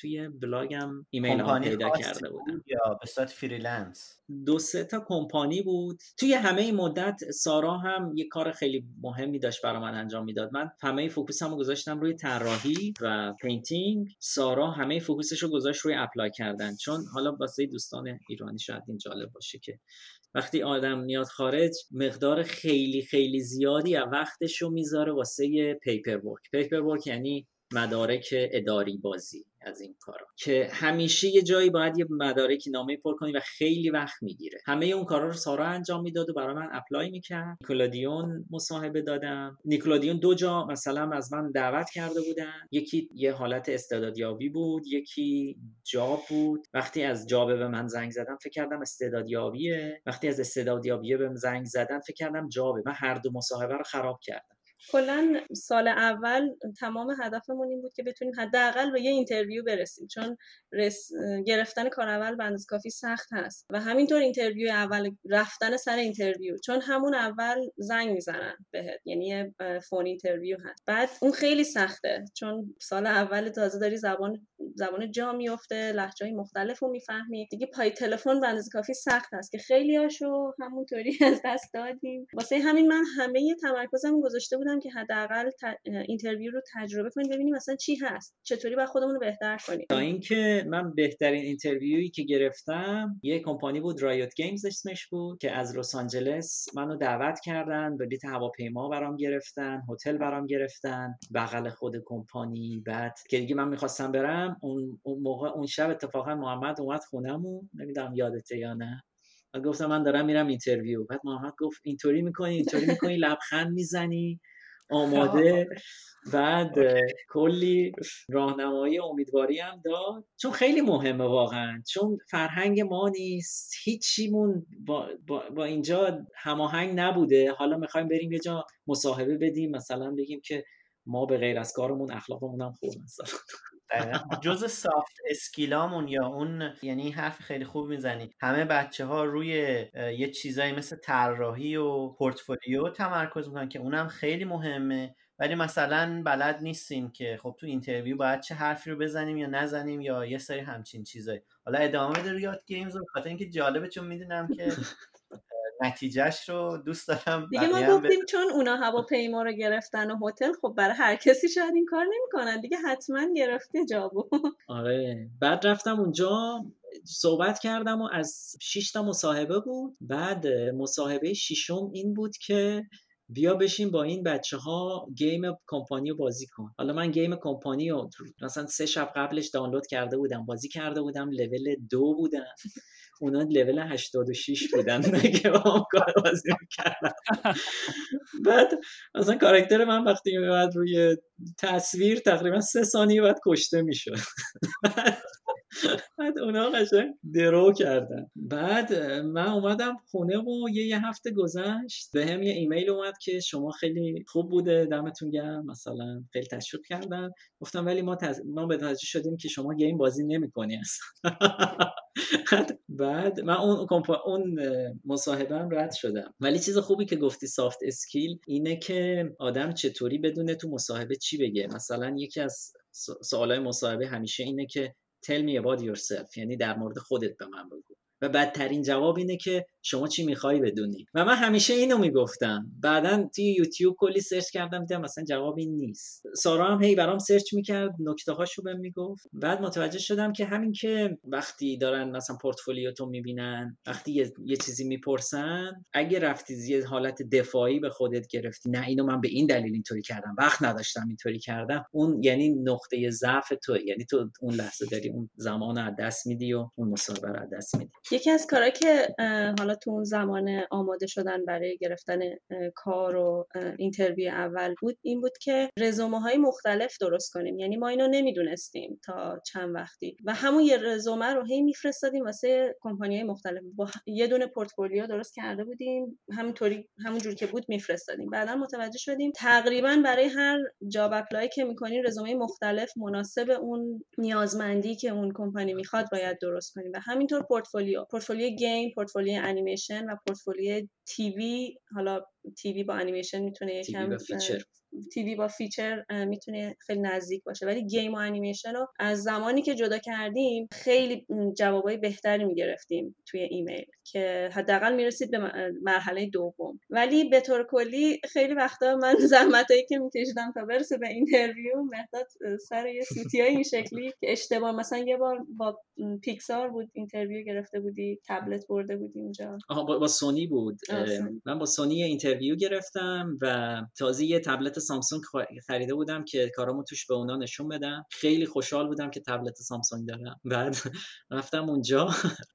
توی بلاگم ایمیل ها پیدا کرده بودن. یا به صورت فریلنس دو سه تا کمپانی بود. توی همه این مدت سارا هم یه کار خیلی مهمی داشت برای من انجام میداد. من همه فوکوسمو گذاشتم روی طراحی و پینتینگ، سارا همه فوکوسشو گذاشت روی اپلای کردن. چون حالا واسه دوستان ایرانی شاید این جالب باشه که وقتی آدم میاد خارج مقدار خیلی خیلی زیادی از وقتشو میذاره واسه پیپر ورک. پیپر ورک یعنی مدارک اداری بازی از این کارا که همیشه یه جایی باید یه مدارکی نامه پر کنی و خیلی وقت میگیره. همه اون کارا رو سارا انجام میداد و برای من اپلای میکرد. نیکلودیون مصاحبه دادم. نیکلودیون دو جا مثلا از من دعوت کرده بودن، یکی یه حالت استعدادیابی بود، یکی جاب بود. وقتی از جاب به من زنگ زدن فکر کردم استعدادیابیه، وقتی از استعدادیابی بهم زنگ زدن فکر کردم جابه. من هر دو مصاحبه رو خراب کردم. کلاً سال اول تمام هدفمون این بود که بتونیم حداقل به یه اینترویو برسیم، چون گرفتن کار اول به اندازه کافی سخت هست و همینطور اینترویو اول، رفتن سر اینترویو، چون همون اول زنگ میزنن بهت، یعنی فون اینترویو هست. بعد اون خیلی سخته چون سال اول تازه داری زبان جا میفته، لهجه‌های مختلفو میفهمی دیگه. پای تلفن به اندازه کافی سخت هست که خیلیاشو همونطوری از دست دادیم. واسه همین من همه تمرکزم گذاشته بودم که حداقل اینترویو رو تجربه کنیم، ببینیم مثلا چی هست، چطوری باید خودمون رو بهتر کنیم. تا اینکه من بهترین اینترویویی که گرفتم یه کمپانی بود، رایوت گیمز اسمش بود، که از لس آنجلس منو دعوت کردن، بلیط هواپیما برام گرفتن، هتل برام گرفتن بغل خود کمپانی. بعد که دیگه من می‌خواستم برم، اون موقع اون شب اتفاقا محمد اومد خونمون، نمیدونم یادته یا نه، بعد گفتم من دارم میرم اینترویو. بعد محمد گفت اینطوری می‌کنی، لبخند می‌زنی، آماده. بعد کلی راهنمایی امیدواری هم داد، چون خیلی مهمه واقعا، چون فرهنگ ما نیست، هیچیمون با اینجا هماهنگ نبوده. حالا میخوایم بریم یه جا مصاحبه بدیم، مثلا بگیم که ما به غیر از کارمون اخلاقمون هم خوب نیست. جزء سافت اسکیلامون یا اون، یعنی حرف خیلی خوب میزنی. همه بچه‌ها روی یه چیزایی مثل طراحی و پورتفولیو تمرکز میکنن که اونم خیلی مهمه، ولی مثلا بلد نیستیم که خب تو اینترویو باید چه حرفی رو بزنیم یا نزنیم یا یه سری همچین چیزایی. حالا ادامه بده ریات گیمز رو، خاطر اینکه جالبه چون میدونم که نتیجهش رو دوست دارم دیگه. ما گفتیم چون اونا هواپیما رو گرفتن و هتل، خب برای هر کسی شاید این کار نمی‌کنن دیگه، حتما گرفته جابو. آره، بعد رفتم اونجا صحبت کردم و از 6 تا مصاحبه بود. بعد مصاحبه ششم این بود که بیا بشین با این بچه‌ها گیم کمپانی رو بازی کن. حالا من گیم کمپانی رو مثلا 3 شب قبلش دانلود کرده بودم، بازی کرده بودم، لول 2 بودم، اونا لول 86 بودن که با کار بازی می‌کردن. بعد مثلا کاراکتر من وقتی میاد روی تصویر تقریبا 3 ثانیه بعد کشته میشد. بعد اونا قشنگ درو کردن. بعد من اومدم خونه و یه هفته گذشت، بهم یه ایمیل اومد که شما خیلی خوب بوده، دمتون گرم، مثلا خیلی تشویق کردن. گفتم ولی ما متوجه شدیم که شما گیم بازی نمی‌کنی اصلا. بعد من اون مصاحبه‌ام رد شدم. ولی چیز خوبی که گفتی سافت اسکیل اینه که آدم چطوری بدونه تو مصاحبه چی بگه. مثلا یکی از سوالای مصاحبه همیشه اینه که tell me about yourself، یعنی در مورد خودت به من بگو. و بدترین جواب اینه که شما چی میخوای بدونی. و من همیشه اینو میگفتم. بعدن توی یوتیوب کلی سرچ کردم، دیدم مثلا جواب این نیست. سارا هم هی برام سرچ میکرد، نکته‌هاشو بهم میگفت. بعد متوجه شدم که همین که وقتی دارن مثلا پورتفولیو تو میبینن، وقتی یه چیزی میپرسن، اگه رفتی یه حالت دفاعی به خودت گرفتی، نه اینو من به این دلیل اینطوری کردم، وقت نداشتم اینطوری کردم، اون یعنی نقطه ضعف تو، یعنی تو اون لحظه داری اون زمانو از دست میدی و اون مصاحبه رو از دست میدی. یکی از کارا که حالا تو اون زمان آماده شدن برای گرفتن کار و اینترویو اول بود، این بود که رزومه های مختلف درست کنیم. یعنی ما اینو نمیدونستیم تا چند وقتی و همون یه رزومه رو هی میفرستادیم واسه کمپانی‌های مختلف. با یه دونه پورتفولیو درست کرده بودیم، همونطوری همون جور که بود میفرستادیم. بعدا متوجه شدیم تقریبا برای هر جاب اپلای که می‌کنیم رزومه مختلف مناسب اون نیازمندی که اون کمپانی میخواد باید درست کنیم و همینطور پورتفولیو گیم، پورتفولیو انیمیشن و پورتفولیو تیوی. حالا تیوی با انیمیشن میتونه یکم تیوی با فیچر میتونه خیلی نزدیک باشه، ولی گیم و انیمیشن رو از زمانی که جدا کردیم خیلی جوابای بهتری میگرفتیم توی ایمیل که حداقل میرسید به مرحله دوم. ولی به طور کلی خیلی وقتا من زحمتایی که میکشیدم تا برسه به اینترویو، مهرداد سر یه سوتیای این شکلی که اشتباه، مثلا یه بار با پیکسار بود اینترویو گرفته بودی، تبلت برده بودی اونجا. با سونی بود. من با سونی اینترویو گرفتم و تازه یه تبلت سامسونگ خریده بودم که کارامو توش به اونا نشون بدم. خیلی خوشحال بودم که تبلت سامسونگ دارم. بعد رفتم اونجا،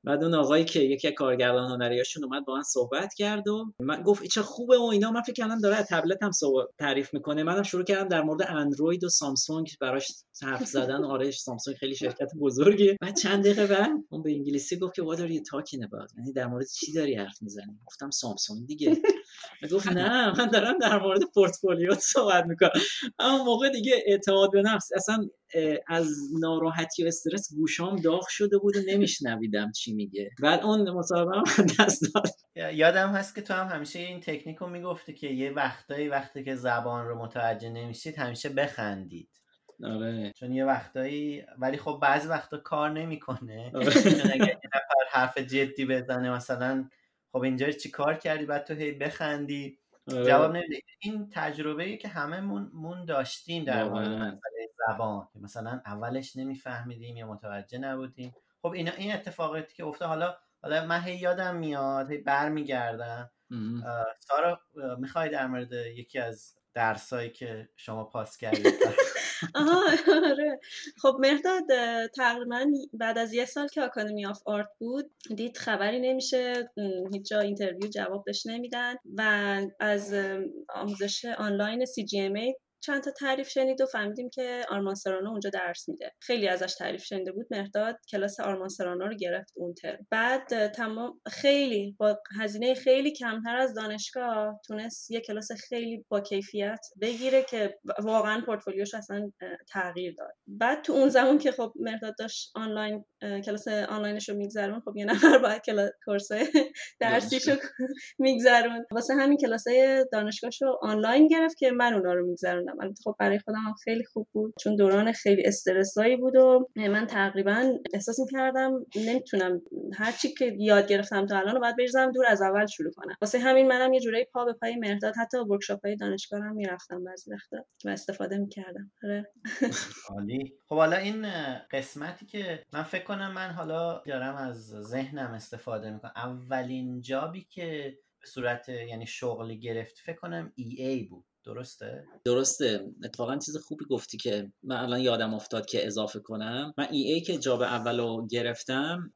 بعد اون آقایی که یکی از کارگردان هنریاشون اومد با من صحبت کرد و من گفت چه خوبه و اینا. من فکر کردم داره تبلتم تعریف میکنه. منم شروع کردم در مورد اندروید و سامسونگ براش حرف زدن. آره سامسونگ خیلی شرکت بزرگیه. بعد چند دقیقه بعد اون به انگلیسی گفت که what are you talking about، یعنی در مورد چی داری حرف میزنی؟ گفتم سامسونگ دیگه. گفت نه من دارم در مورد پورتفولیو صحبت میکنم. اما موقع دیگه اعتماد به نفس اصلا از ناراحتی و استرس گوشام داغ شده بود و نمیشنویدم چی میگه. بعد اون مصاحبه هم دست داد. یادم هست که تو هم همیشه این تکنیک رو میگفتی که یه وقتایی وقتی که زبان رو متوجه نمیشید همیشه بخندید. آره. چون یه وقتایی، ولی خب بعضی وقتا کار نمیکنه. چون اگه یه نفر حرف جدی بزنه مثلا خب اینجا چی کار کردی، بعد تو هی بخندی جواب نمیده. این تجربه‌ای که همه مون داشتیم در مورد مسئله زبان، مثلا اولش نمیفهمیدیم یا متوجه نبودیم. خب این اتفاقاتی که افتاد، حالا من هی یادم میاد، هی برمیگردم. سارا میخوای در مورد یکی از درسایی که شما پاس کردید؟ آره خب مهرداد تقریبا بعد از یه سال که اکادمی آف آرت بود دید خبری نمیشه، هیچ جا اینترویو جواب بهش نمیدن و از آموزش آنلاین CGMA چند تا تعریف شنید و فهمیدیم که آرمان سرانو اونجا درس میده. خیلی ازش تعریف شنیده بود. مهرداد کلاس آرمان سرانو رو گرفت اون ترم. بعد تمام خیلی با هزینه خیلی کمتر از دانشگاه تونست یه کلاس خیلی با کیفیت بگیره که واقعا پورتفولیوش اصلا تغییر داد. بعد تو اون زمان که خب مهرداد داشت آنلاین کلاس آنلاینش رو میگذرون، خب یه نفر باید کورسای درسیشو میگذرون، واسه همین کلاسای دانشگاهشو آنلاین گرفت که من اونا رو میگذرونم. البته خب برای خودم هم خیلی خوب بود چون دوران خیلی استرسایی بود و من تقریبا احساس می‌کردم نمیتونم هر چی که یاد گرفتم تا الان رو باید بریزم دور از اول شروع کنم. واسه همین منم یه جورایی پا به پای مهرداد حتی ورکشاپ‌های دانشگاه هم می‌رفتم بعضی وقتا و استفاده می‌کردم. آره عالی. خب حالا این قسمتی که من فکر کنم من حالا دارم از ذهنم استفاده می‌کنم، اولین جابی که به صورت یعنی شغلی گرفت فکر کنم EA بود. درسته. اتفاقا چیز خوبی گفتی که من الان یادم افتاد که اضافه کنم. من EA که جاب اولو گرفتم،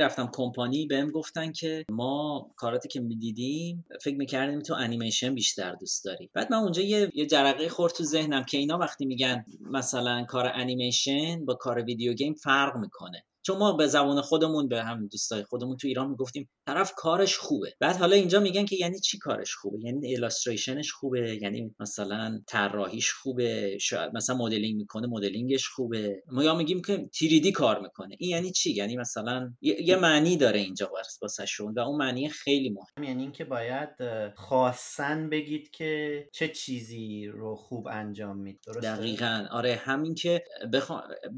رفتم کمپانی بهم گفتن که ما کاراتی که میدیدیم فکر میکردیم تو انیمیشن بیشتر دوست داری. بعد من اونجا یه جرقه خورد تو ذهنم که اینا وقتی میگن مثلا کار انیمیشن با کار ویدیو گیم فرق میکنه، چون ما به زبان خودمون به هم دوستای خودمون تو ایران میگفتیم طرف کارش خوبه. بعد حالا اینجا میگن که یعنی چی کارش خوبه؟ یعنی ایلاستریشنش خوبه، یعنی مثلا طراحیش خوبه، شاید مثلا مدلینگ میکنه مدلینگش خوبه، ما یا میگیم که 3D کار میکنه. این یعنی چی؟ یعنی مثلا یه معنی داره اینجا واسهشون و اون معنی خیلی مهم. یعنی اینکه باید خاصن بگید که چه چیزی رو خوب انجام میدید. دقیقاً. آره همین که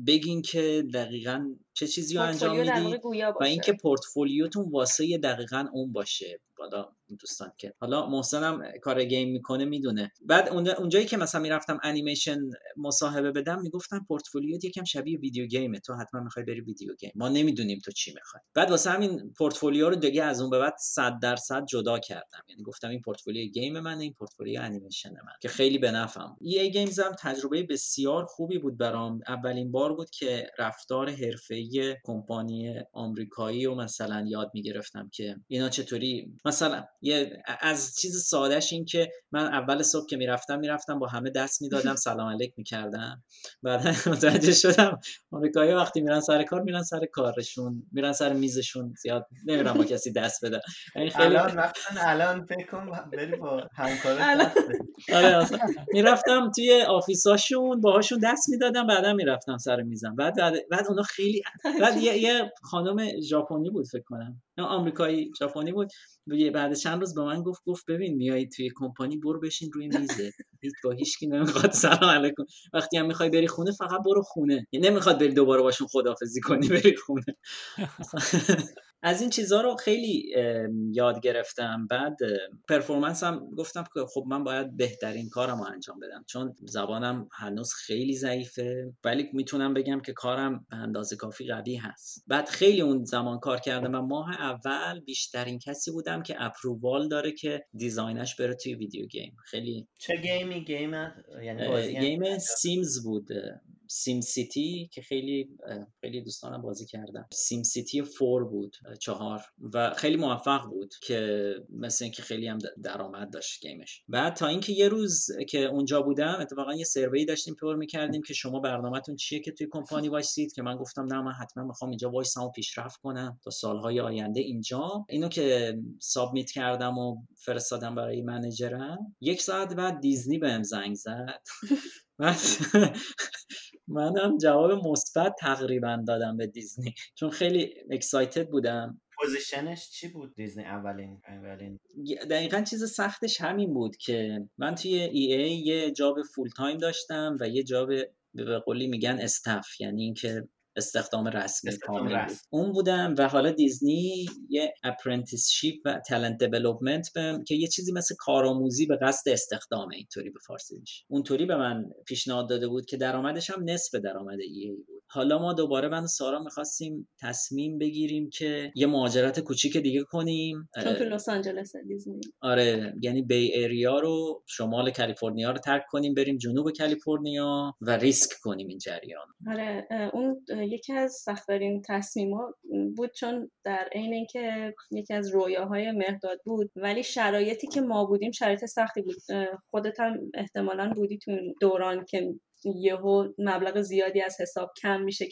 بگین که دقیقاً چه چیزی رو انجام میدید و اینکه پورتفولیوتون واسه دقیقاً اون باشه. بالا دوستان که حالا محسنم کار گیم میکنه میدونه. بعد اونجایی که مثلا میرفتم انیمیشن مصاحبه بدم میگفتم پورتفولیوت یکم شبیه ویدیو گیمه، تو حتما میخوای بری ویدیو گیم، ما نمیدونیم تو چی میخوای. بعد واسه همین پورتفولیو رو دیگه از اون به بعد 100% جدا کردم، یعنی گفتم این پورتفولیو گیم منه، این پورتفولیو انیمیشن من، که خیلی به نفعم. EA گیمز هم تجربه بسیار خوبی بود برام. اولین بار بود که رفتار حرفه‌ای کمپانی آمریکایی رو مثلا یاد میگرفتم که اینا چطوری، مثلا یه از چیز سادهش این که من اول صبح که میرفتم با همه دست میدادم، سلام علیک میکردم. بعد متوجه شدم آمریکایی وقتی میرن سر کارشون، میرن سر میزشون، زیاد نمیرن با کسی دست بدن. این خیلی الان فکر کنم بری با همکارت دست بدی. میرفتم توی آفیساشون باهاشون دست میدادم، بعدا میرفتم سر میزم. بعد اونا خیلی، بعد یه خانم ژاپنی بود فکر کنم، نه آمریکایی ژاپنی بود، بعد چند روز به من گفت ببین میای توی کمپانی برو بشین روی میزه، با هیچکی نمیخواد سلام علیکم، وقتی هم میخوای بری خونه فقط برو خونه، نمیخواد بری دوباره باشون خداحافظی کنی، بری خونه. از این چیزها رو خیلی یاد گرفتم. بعد پرفورمنس هم گفتم که خب من باید بهترین کارم رو انجام بدم، چون زبانم هنوز خیلی ضعیفه ولی میتونم بگم که کارم به اندازه کافی قوی هست. بعد خیلی اون زمان کار کردم و ماه اول بیشترین کسی بودم که اپرووال داره که دیزاینش بره توی ویدیو گیم. خیلی چه گیمی؟ یعنی گیم سیمز بود، سیم سیتی، که خیلی دوستانم بازی کردم. سیم سیتی 4 بود، 4، و خیلی موفق بود، که مثل اینکه خیلی هم درآمد داشت گیمش. بعد تا اینکه یه روز که اونجا بودم اتفاقا یه سروی داشتیم پر می‌کردیم که شما برنامه‌تون چیه که توی کمپانی وایسید، که من گفتم نه، من حتما می‌خوام اینجا وایسم، پیشرفت کنم تا سال‌های آینده اینجا. اینو که سابمیت کردم و فرستادم برای منیجرم، 1 ساعت بعد دیزنی بهم زنگ زد. منم جواب مثبت تقریبا دادم به دیزنی، چون خیلی اکسایتد بودم. پوزیشنش چی بود دیزنی اولین؟ دقیقاً چیز سختش همین بود که من توی EA یه جاب فول تایم داشتم و یه جاب به قولی میگن استاف، یعنی اینکه استخدام رسمی. اون بودم و حالا دیزنی یه اپرنتیسشیپ و تالنت دیولپمنت که یه چیزی مثل کارآموزی به قصد استخدام، اینطوری به فارسی میشه، اونطوری به من پیشنهاد داده بود که درآمدش هم نصف درآمد EA بود. حالا ما دوباره من و سارا می‌خواستیم تصمیم بگیریم که یه مهاجرت کوچیک دیگه کنیم، چون تو لس آنجلس دیزنی، آره، یعنی بی ایریا رو، شمال کالیفرنیا رو ترک کنیم بریم جنوب کالیفرنیا و ریسک کنیم این جریان. آره، اون یکی از سخت‌ترین تصمیم‌ها بود، چون در عین اینکه یکی از رویاهای مهرداد بود ولی شرایطی که ما بودیم شرایط سختی بود. خودت هم احتمالاً بودی تو دوران که یهو مبلغ زیادی از حساب کم میشه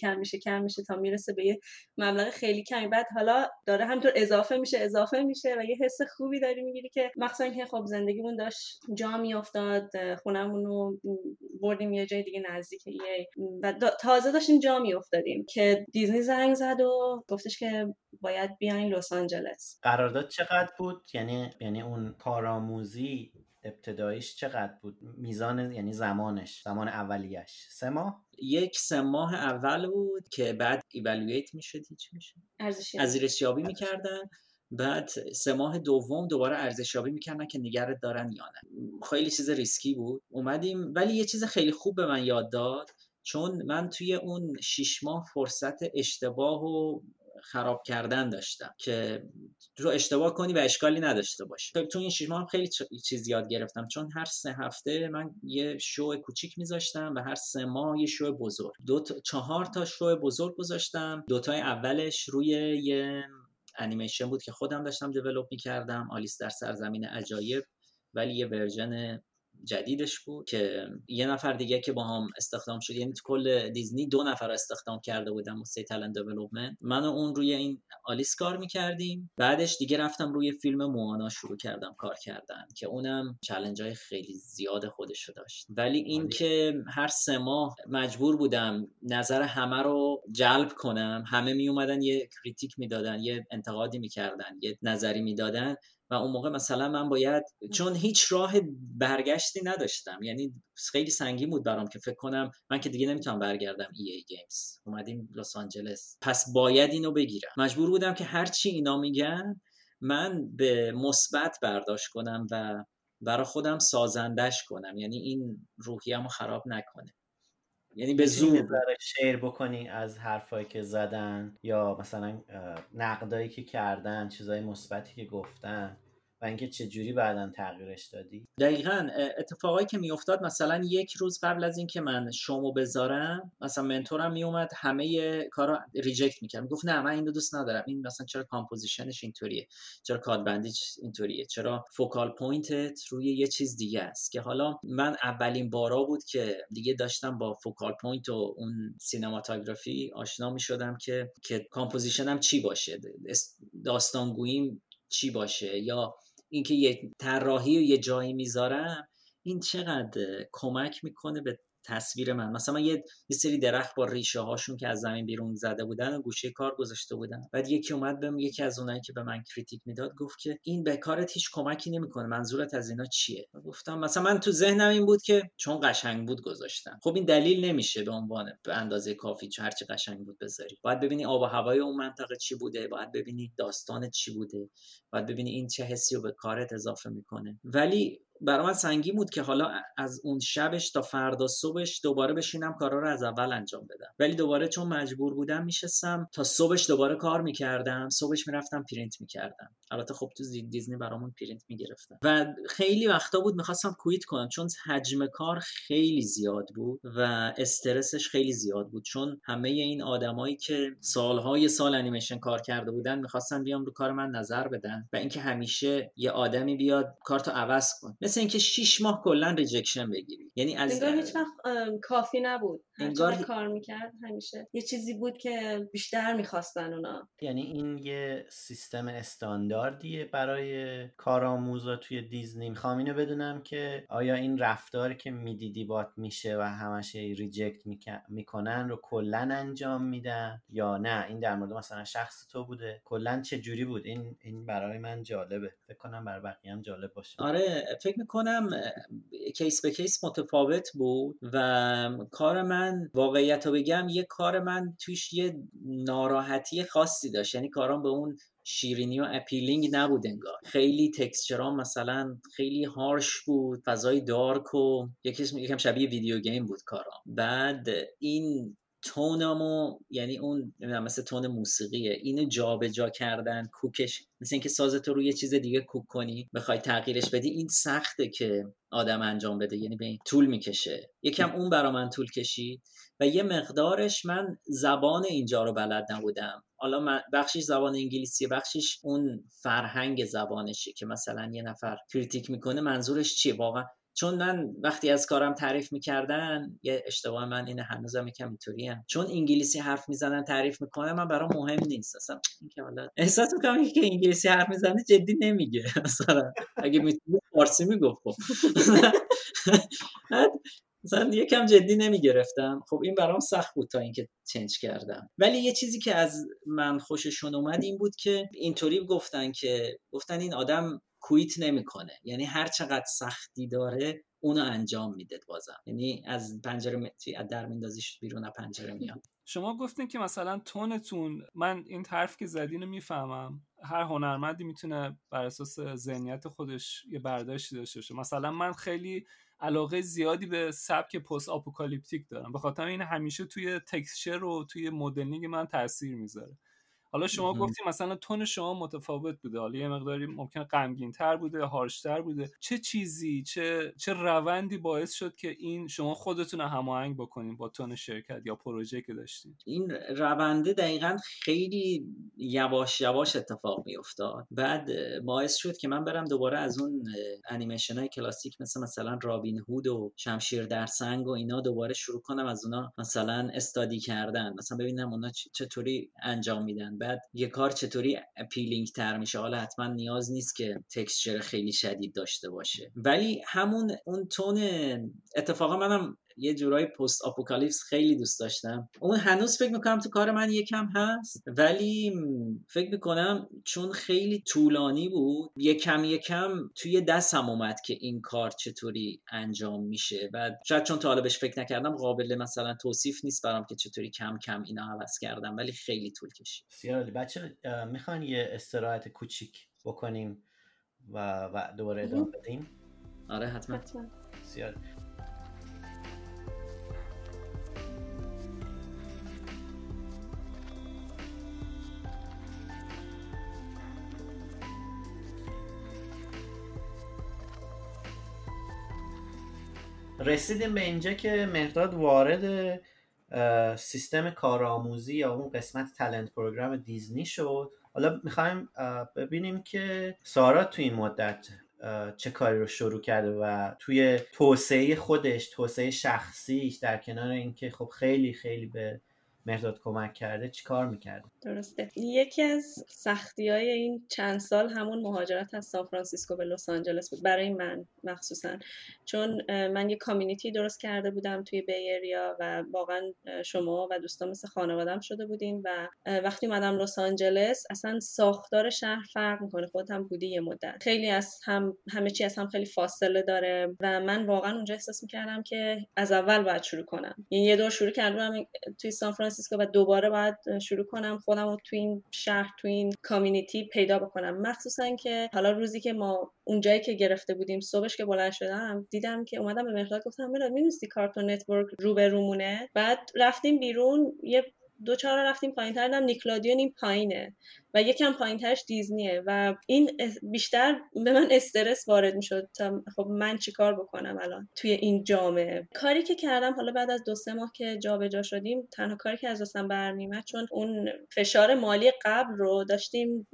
تا میرسه به یه مبلغ خیلی کمی، بعد حالا داره همینطور اضافه میشه و یه حس خوبی داری میگیری که مخصوصا که خب زندگیمون داشت جا میافتاد، خونمون رو بردیم یه جای دیگه نزدیک EA و تازه داشتیم جا میافتادیم که دیزنی زنگ زد و گفتش که باید بیاین لس آنجلس. قرارداد چقدر بود؟ یعنی اون کارآموزی ابتداییش چقدر بود؟ میزان، یعنی زمان اولیش 3 ماه؟ 1-3 ماه اول بود که بعد ایوالوییت میشدی، چی میشه؟ ارزشیابی میکردن. بعد 3 ماه دوم دوباره ارزشیابی میکردن که نگرت دارن یا نه. خیلی چیز ریسکی بود. اومدیم، ولی یه چیز خیلی خوب به من یاد داد، چون من توی اون 6 ماه فرصت اشتباه و خراب کردن داشتم که تو اشتباه کنی و اشکالی نداشته باشی. تو این 6 ماه هم خیلی چیز یاد گرفتم، چون هر 3 هفته من یه شو کوچیک میذاشتم و هر 3 ماه یه شو بزرگ. 4 تا شو بزرگ گذاشتم، 2 تای اولش روی یه انیمیشن بود که خودم داشتم دیولپ می‌کردم، آلیس در سرزمین عجایب، ولی یه ورژن جدیدش بود که یه نفر دیگه که با هم استخدام شد، یعنی تو کل دیزنی 2 نفر استخدام کرده بودم واسه تالنت دیولپمنت. من و اون روی این آلیس کار می‌کردیم. بعدش دیگه رفتم روی فیلم موانا شروع کردم کار کردن، که اونم چالنج‌های خیلی زیاد خودش رو داشت. ولی این که هر 3 ماه مجبور بودم نظر همه رو جلب کنم، همه میومدن یه کریتیک میدادن، یه انتقادی میکردن، یه نظری میدادن، و اون موقع مثلا من باید، چون هیچ راه برگشتی نداشتم، یعنی خیلی سنگین بود برام که فکر کنم من که دیگه نمیتونم برگردم EA گیمز، اومدیم لس آنجلس پس باید اینو بگیرم. مجبور بودم که هرچی اینا میگن من به مثبت برداشت کنم و برای خودم سازندش کنم، یعنی این روحیه‌مو خراب نکنه. یعنی به زور برای شیر بکنی از حرفایی که زدن یا مثلا نقدایی که کردن، چیزای مثبتی که گفتن و اینکه چجوری بعداً تغییرش دادی؟ دقیقاً اتفاقایی که میافتاد، مثلا یک روز قبل از اینکه من شومو بذارم، مثلا منتورم میومد همه کارا ریجکت میکرد، میگفت نه من اینو دوست ندارم، این مثلا چرا کامپوزیشنش اینطوریه، چرا کادبندیش اینطوریه، چرا فوکال پوینتت روی یه چیز دیگه است، که حالا من اولین بارا بود که دیگه داشتم با فوکال پوینت و اون سینماتوگرافی آشنا میشدم که کامپوزیشنم چی باشه، داستانگوییم چی باشه، یا اینکه یه طراحی و یه جایی میذارم این چقدر کمک میکنه به تصویر من. مثلا من یه سری درخت با ریشه هاشون که از زمین بیرون زده بودن و گوشه کار گذاشته بودن، بعد یکی اومد بهم، یکی از اونایی که به من کریتیک میداد، گفت که این به کارت هیچ کمکی نمیکنه، منظورت از اینا چیه؟ گفتم مثلا من تو ذهنم این بود که چون قشنگ بود گذاشتم. خب این دلیل نمیشه به اندازه کافی چون هرچی قشنگ بود بذاری. باید ببینی آب و هوای اون منطقه چی بوده، باید ببینی داستان چی بوده، باید ببینی این چه حسی رو به کارت اضافه میکنه. ولی برای من سنگین بود که حالا از اون شبش تا فردا صبحش دوباره بشینم کارا رو از اول انجام بدم، ولی دوباره چون مجبور بودم میشستم تا صبحش دوباره کار میکردم، صبحش میرفتم پرینت میکردم. البته خب تو دیزنی برامون پرینت میگرفتم و خیلی وقتا بود میخواستم کویت کنم چون حجم کار خیلی زیاد بود و استرسش خیلی زیاد بود، چون همه این آدمایی که سالهای سال انیمیشن کار کرده بودن میخواستن بیام رو کار من نظر بدن و اینکه همیشه یه آدمی بیاد کارتو عوض کنه، مثل اینکه 6 ماه کلا ریجکشن بگیری. یعنی از انگار هیچ وقت کافی نبود، انگار کار میکرد همیشه یه چیزی بود که بیشتر میخواستن اونا. یعنی این یه سیستم استانداردیه برای کارآموزا توی دیزنی. میخوام اینو بدونم که آیا این رفتاری که میدیدی بات میشه و همش ریجکت میکنن رو کلا انجام میدن یا نه این در مورد مثلا شخص تو بوده؟ کلا چه جوری بود؟ این برای من جالبه، فکر کنم برای بقیه هم جالب باشه. آره فکر میکنم کیس به کیس متفاوت بود و کار من، واقعیت رو بگم، یه کار من توش یه ناراحتی خاصی داشت، یعنی کارام به اون شیرینی و اپیلینگ نبود انگار. خیلی تکسچرام مثلا خیلی هارش بود، فضای دارک و یکم شبیه ویدیو گیم بود کارام. بعد این تونمو، یعنی اون مثل تون موسیقیه، اینو جابجا کردن، کوکش، مثل اینکه سازتو روی چیز دیگه کوک کنی بخوای تغییرش بدی، این سخته که آدم انجام بده، یعنی به این طول میکشه. یکم اون برا من طول کشید و یه مقدارش من زبان اینجا رو بلد نبودم. حالا من بخشش زبان انگلیسی، بخشش اون فرهنگ زبانشه که مثلا یه نفر کریتیک میکنه منظورش چیه واقعا. چون من وقتی از کارم تعریف میکردن، یه اشتباه من اینه، هنوزم یکم اینطوریم، چون انگلیسی حرف میزنن تعریف میکنن، من برام مهم نیست اصلا اینکه حالا احساس میکنم که انگلیسی حرف میزنه جدی نمیگه مثلا، اگه میتونه فارسی میگفت خب مثلا یکم جدی نمیگرفتم. خب این برام سخت بود تا اینکه چنج کردم. ولی یه چیزی که از من خوششون اومد این بود که اینطوری گفتن این آدم کویت نمیکنه، یعنی هر چقدر سختی داره اونو انجام میده بازم، یعنی از پنجره از در میندازیش بیرون از پنجره میاد. شما گفتین که مثلا تونتون، من این حرف که زدین رو میفهمم، هر هنرمندی میتونه بر اساس ذهنیت خودش یه برداشتی داشته باشه. مثلا من خیلی علاقه زیادی به سبک پست آپوکالیپتیک دارم، به خاطر این همیشه توی تکسچر و توی مدلینگ من تاثیر میذاره. حالا شما گفتیم مثلا تون شما متفاوت بوده، حالا یه مقداری ممکنه غمگین‌تر بوده، هارش‌تر بوده. چه چیزی، چه روندی باعث شد که این شما خودتون رو هماهنگ بکنین با تون شرکت یا پروژه که داشتین؟ این رونده دقیقاً خیلی یواش یواش اتفاق می‌افتاد. بعد باعث شد که من برم دوباره از اون انیمیشن‌های کلاسیک مثلا رابین هود و شمشیر در سنگ و اینا دوباره شروع کنم، از اونا مثلا استادی کردن، مثلا ببینم اونا چطوری انجام میدن، بعد یه کار چطوری اپیلینگ تر میشه. حالا حتما نیاز نیست که تکسچر خیلی شدید داشته باشه، ولی همون اون تون. اتفاقا منم یه جورای پست آپوکالیپس خیلی دوست داشتم، اون هنوز فکر میکنم تو کار من یکم هست، ولی فکر میکنم چون خیلی طولانی بود یکم توی دستم اومد که این کار چطوری انجام میشه و شاید چون تا حالا بهش فکر نکردم قابل مثلا توصیف نیست برام که چطوری کم کم اینا عوض کردم، ولی خیلی طول کشید. سیالی بچه میخوان یه استراحت کوچیک بکنیم و دوباره ادامه بدیم. آره حتما. بسیار. رسیدیم به اینجا که مهرداد وارد سیستم کارآموزی یا اون قسمت تالنت پروگرام دیزنی شد. حالا میخوایم ببینیم که سارا توی این مدت چه کاری رو شروع کرده و توی توسعه خودش، توسعه شخصیش، در کنار اینکه خب خیلی خیلی به مهرداد کمک کرده، چی کار میکرده؟ درسته. یکی از سختی‌های این چند سال همون مهاجرت از سان فرانسیسکو به لس آنجلس بود، برای من مخصوصا، چون من یه کامیونیتی درست کرده بودم توی بی‌اریا و واقعا شما و دوستان مثل خانواده‌ام شده بودین و وقتی اومدم لس آنجلس اصلا ساختار شهر فرق می‌کنه، خودت هم بودی یه مدت، خیلی از هم همه چی از هم خیلی فاصله داره و من واقعا اونجا احساس می‌کردم که از اول باید شروع کنم. یعنی یه دور شروع کردم توی سان فرانسیسکو و دوباره باید شروع کنم خودم رو تو این شهر، تو این کامیونیتی پیدا بکنم، مخصوصا که حالا روزی که ما اونجایی که گرفته بودیم صبحش که بلند شدم دیدم که اومدم به مهرداد گفتم مهرداد می‌دونستی کارتون نتورک روبرومونه؟ بعد رفتیم بیرون، یه دو چهار رفتیم پایین‌تر، دیدم نیکلودیون این پایینه و یکم پایین‌ترش دیزنیه و این بیشتر به من استرس وارد می‌شد تا خب من چیکار بکنم الان توی این جامعه. کاری که کردم حالا بعد از 2-3 ماه که جابجا شدیم، تنها کاری که از دستم برمی‌آمد، چون اون فشار مالی قبل رو داشتیم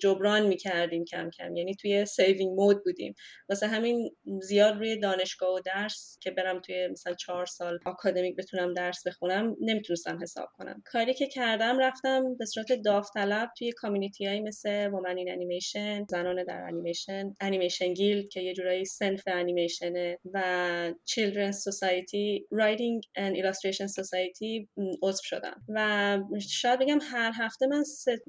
جبران می‌کردیم کم کم، یعنی توی سیوینگ مود بودیم، واسه همین زیاد روی دانشگاه و درس که برم توی مثلا 4 سال آکادمیک بتونم درس بخونم نمی‌تونستم حساب کنم. کاری که کردم رفتم به صورت داوطلب توی کامیونیتی‌های مثل وومن این انیمیشن، زنان در انیمیشن، انیمیشن گیلد که یه جورایی صنف انیمیشنه و چیلدرن سوسایتی، رایتینگ اند ایلاستریشن سوسایتی عضو شدم و شاید بگم هر هفته من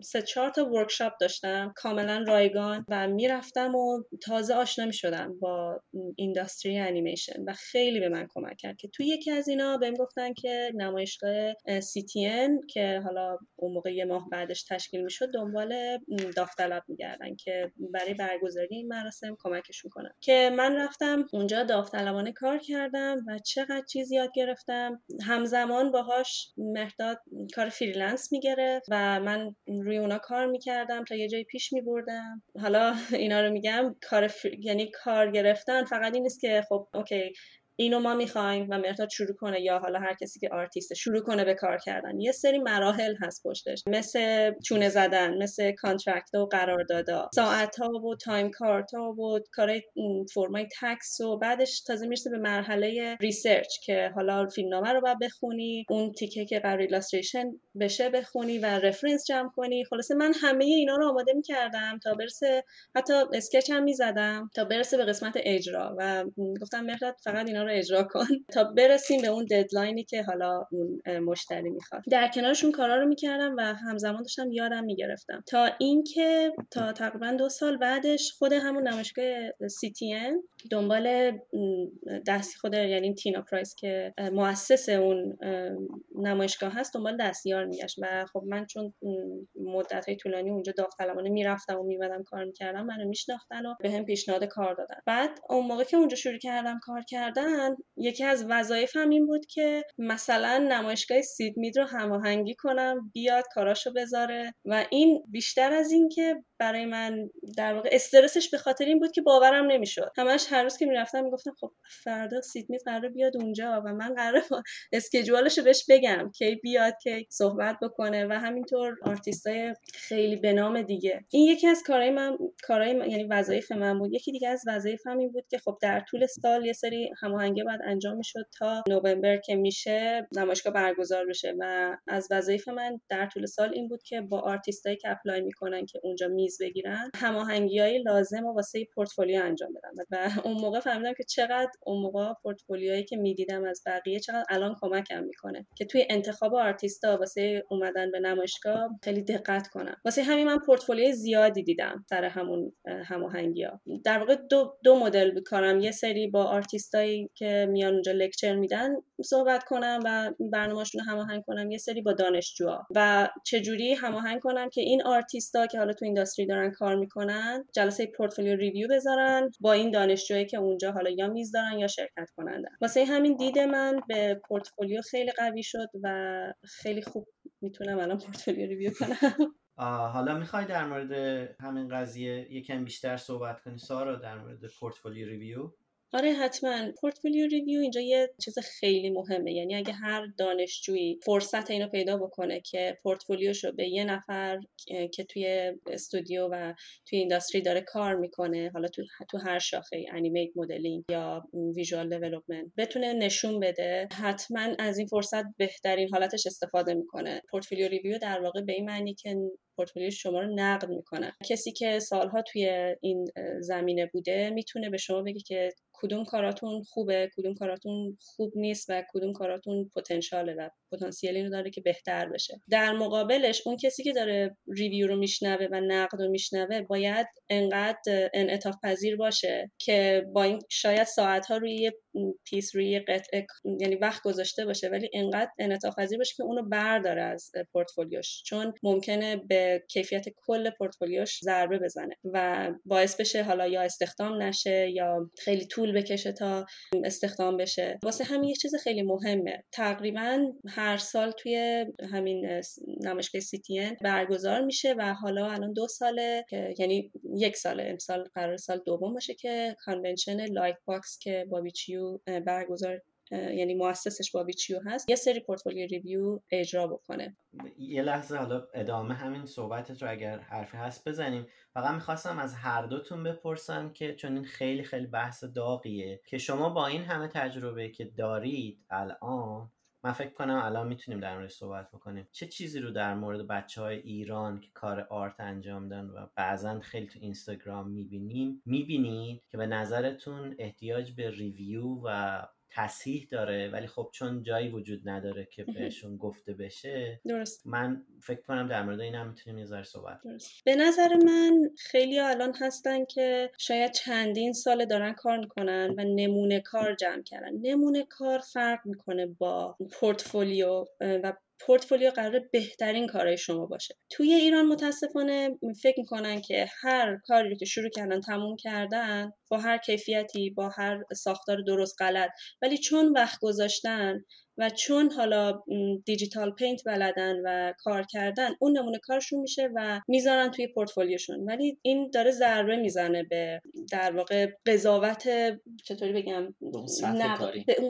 3-4 تا ورکشاپ داشتم کاملا رایگان و میرفتم و تازه آشنا میشدم با اینداستری انیمیشن و خیلی به من کمک کرد که توی یکی از اینا بهم گفتن که نمایشگاه سی تی ان که حالا اون موقع یه ماه بعدش تشکیل میشد دنبال داوطلب میگردن که برای برگزاری این مراسم کمکشون کنن، که من رفتم اونجا داوطلبانه کار کردم و چقدر چیز یاد گرفتم. همزمان باهاش مهرداد کار فریلنس میگرفت و من روی اونا کار میکردم تا یه جایی پیش میبردم. حالا اینا رو میگم کار یعنی کار گرفتن فقط این نیست که خب اوکی اینو ما میخوایم و مهرداد شروع کنه یا حالا هر کسی که آرتیسته شروع کنه به کار کردن. یه سری مراحل هست پشتش، مثل چونه زدن، مثل کانترکت و قراردادها، ساعت ها و تایم کارت ها و کارهای فرمای تکس و بعدش تازه میرسه به مرحله ریسرچ که حالا فیلمنامه رو باید بخونی، اون تیکه که قرار ایلاستریشن بشه بخونی و رفرنس جمع کنی. خلاصه من همه اینا رو آماده میکردم تا برسه، حتی اسکچ هم میزدم تا برسه به قسمت اجرا و گفتم مهرداد فقط اینا رو اجرا کن تا برسیم به اون ددلاینی که حالا اون مشتری میخواد. در کنارشون کارا رو میکردم و همزمان داشتم یادم میگرفتم تا اینکه تا تقریبا 2 سال بعدش خود همون نمایشگاه سی تی ان دنبال دستی خود، یعنی تینا پرایس که مؤسس اون نمایشگاه هست، دنبال دستیار میگشت و خب من چون مدت‌های طولانی اونجا داوطلبانه میرفتم و میومدم کار میکردم، منو میشناختن و بهم پیشنهاد کار دادن. بعد اون موقع که اونجا شروع کردم کار کردن، یکی از وظایفم این بود که مثلا نمایشگاه سیدمید رو هماهنگی کنم، بیاد کاراشو بذاره و این بیشتر از این که برای من در واقع استرسش به خاطر این بود که باورم نمیشد. همش هر روز که میرفتم میگفتم خب فردا سیدمید قراره بیاد اونجا و من قراره اسکیجوالشو بهش بگم کی بیاد کی صحبت بکنه و همینطور آرتیستای خیلی به نام دیگه. این یکی از کارهای من یعنی وظایف من بود. یکی دیگه از وظایفم این بود که خب در طول سال یه سری هماهنگی بعد انجام میشد تا نوامبر که میشه نمایشگاه برگزار بشه و از وظایف من در طول سال این بود که با آرتیستایی که اپلای میکنن که اونجا میز بگیرن هماهنگیای لازم و واسه پورتفولیو انجام بدم و اون موقع فهمیدم که چقدر اون موقع پورتفولیویی که میدیدم از بقیه چقدر الان کمکم میکنه که توی انتخاب آرتیستا واسه اومدن به نمایشگاه خیلی دقت کنم. واسه همین من پورتفولیوی زیادی دیدم سر همون هماهنگی‌ها. در واقع دو مدل بود کارم، یه سری با آرتیستایی که میان اونجا لکچر میدن صحبت کنم و برنامه‌شون رو هماهنگ کنم، یه سری با دانشجوها و چجوری هماهنگ کنم که این آرتیستا که حالا تو این انداستری دارن کار میکنن جلسه پورتفولیو ریویو بذارن با این دانشجویی که اونجا حالا یا میز دارن یا شرکت کننده. واسه همین دید من به پورتفولیو خیلی قوی شد و خیلی خوب میتونم الان پورتفولیو ریویو کنم. حالا میخوای در مورد همین قضیه یکم بیشتر صحبت کنی سارا در مورد پورتفولیو ریویو؟ آره حتما. پورتفولیو ریویو اینجا یه چیز خیلی مهمه، یعنی اگه هر دانشجویی فرصت اینو پیدا بکنه که پورتفولیوشو به یه نفر که توی استودیو و توی اینداستری داره کار میکنه، حالا تو هر شاخه انیمیت، مدلینگ یا ویژوال دیولپمنت بتونه نشون بده، حتما از این فرصت بهترین حالتش استفاده میکنه. پورتفولیو ریویو در واقع به این معنی که پورتفولیو شما رو نقد میکنه. کسی که سالها توی این زمینه بوده میتونه به شما بگه که کدوم کاراتون خوبه، کدوم کاراتون خوب نیست و کدوم کاراتون پتانسیاله و پتانسیل اینو داره که بهتر بشه. در مقابلش اون کسی که داره ریویو رو میشنوه و نقد رو میشنوه باید انقدر انعطاف پذیر باشه که با این شاید ساعت‌ها روی پیس روی قطعه یعنی وقت گذاشته باشه ولی انقدر انعطاف پذیر باشه که اونو برداره از پورتفولیوش، چون ممکنه به کیفیت کل پورتفولیوش ضربه بزنه و باعث بشه حالا یا استخدام نشه یا خیلی طول بکشه تا استخدام بشه. واسه همین یه چیز خیلی مهمه. تقریباً هر سال توی همین نمایشگاه سی تی ان برگزار میشه و حالا الان 2 ساله که یعنی 1 ساله امسال قرار سال دوم باشه که کانونشن لایک باکس که بابیچیو برگزار یعنی مؤسسش بابیچیو هست یه سری پورتفولیو ریویو اجرا بکنه. یه لحظه حالا ادامه همین صحبتت رو اگر حرفی هست بزنیم. فقط میخواستم از هر دوتون بپرسم که چون این خیلی خیلی بحث داغیه که شما با این همه تجربه که دارید الان من فکر کنم الان میتونیم در موردش صحبت بکنیم. چه چیزی رو در مورد بچه‌های ایران که کار آرت انجام میدن و بعضن خیلی تو اینستاگرام میبینید که به نظرتون احتیاج به ریویو و تصحیح داره ولی خب چون جایی وجود نداره که بهشون گفته بشه درست. من فکر کنم در مورد این هم میتونیم یه ذره صحبت کنیم. به نظر من خیلی الان هستن که شاید چندین سال دارن کار میکنن و نمونه کار جمع کردن. نمونه کار فرق میکنه با پورتفولیو و پورتفولیو قراره بهترین کارای شما باشه. توی ایران متاسفانه فکر میکنن که هر کاری رو که شروع کردن تموم کردن با هر کیفیتی با هر ساختار درست غلط، ولی چون وقت گذاشتن و چون حالا دیجیتال پینت بلدن و کار کردن اون نمونه کارشون میشه و میذارن توی پورتفولیوشون، ولی این داره ضربه میزنه به در واقع قضاوت چطوری بگم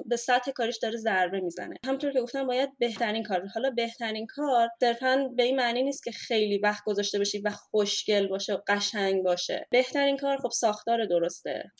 به سطح کاریش داره ضربه میزنه. همونطور که گفتم باید بهترین کار. حالا بهترین کار صرفاً به این معنی نیست که خیلی وقت گذاشته باشی و خوشگل باشه و قشنگ باشه. بهترین کار خب ساختار درسته،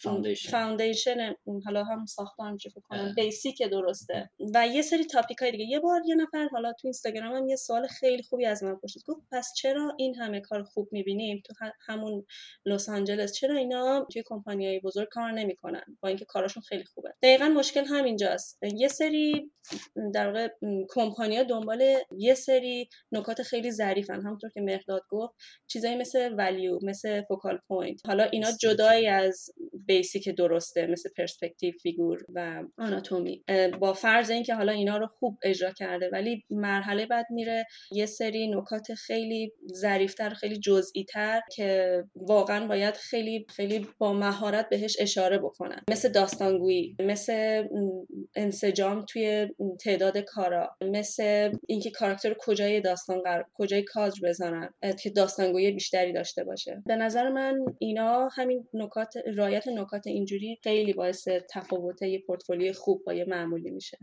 فاندیشن، حالا هم ساختار میشه فکر کنم بیسیک درسته و یه سری تاپیکای دیگه. یه بار یه نفر حالا تو اینستاگرامم یه سوال خیلی خوبی از من پرسید، گفت پس چرا این همه کار خوب می‌بینیم تو همون لس آنجلس، چرا اینا توی کمپانی‌های بزرگ کار نمی‌کنن با اینکه کاراشون خیلی خوبه؟ دقیقاً مشکل همینجاست. یه سری در واقع کمپانی‌ها دنبال یه سری نکات خیلی ظریفن، همونطور که مهرداد گفت چیزایی مثل ولیو، مثل فوکال پوینت، حالا اینا جدای از بیسیک درسته مثل پرسپکتیو، فیگور و آناتومی، با فرض اینکه حالا اینا رو خوب اجرا کرده، ولی مرحله بعد میره یه سری نکات خیلی ظریف‌تر، خیلی جزئی‌تر که واقعا باید خیلی خیلی با مهارت بهش اشاره بکنن، مثل داستانگویی، مثل انسجام توی تعداد کارا، مثل اینکه کاراکتر رو کجای داستان کجای کادر بزنن که داستانگویی بیشتری داشته باشه. به نظر من اینا همین نکات رعایت نکات اینجوری خیلی باعث تفاوت یه پورتفولیوی خوب با یه معمولی میشه.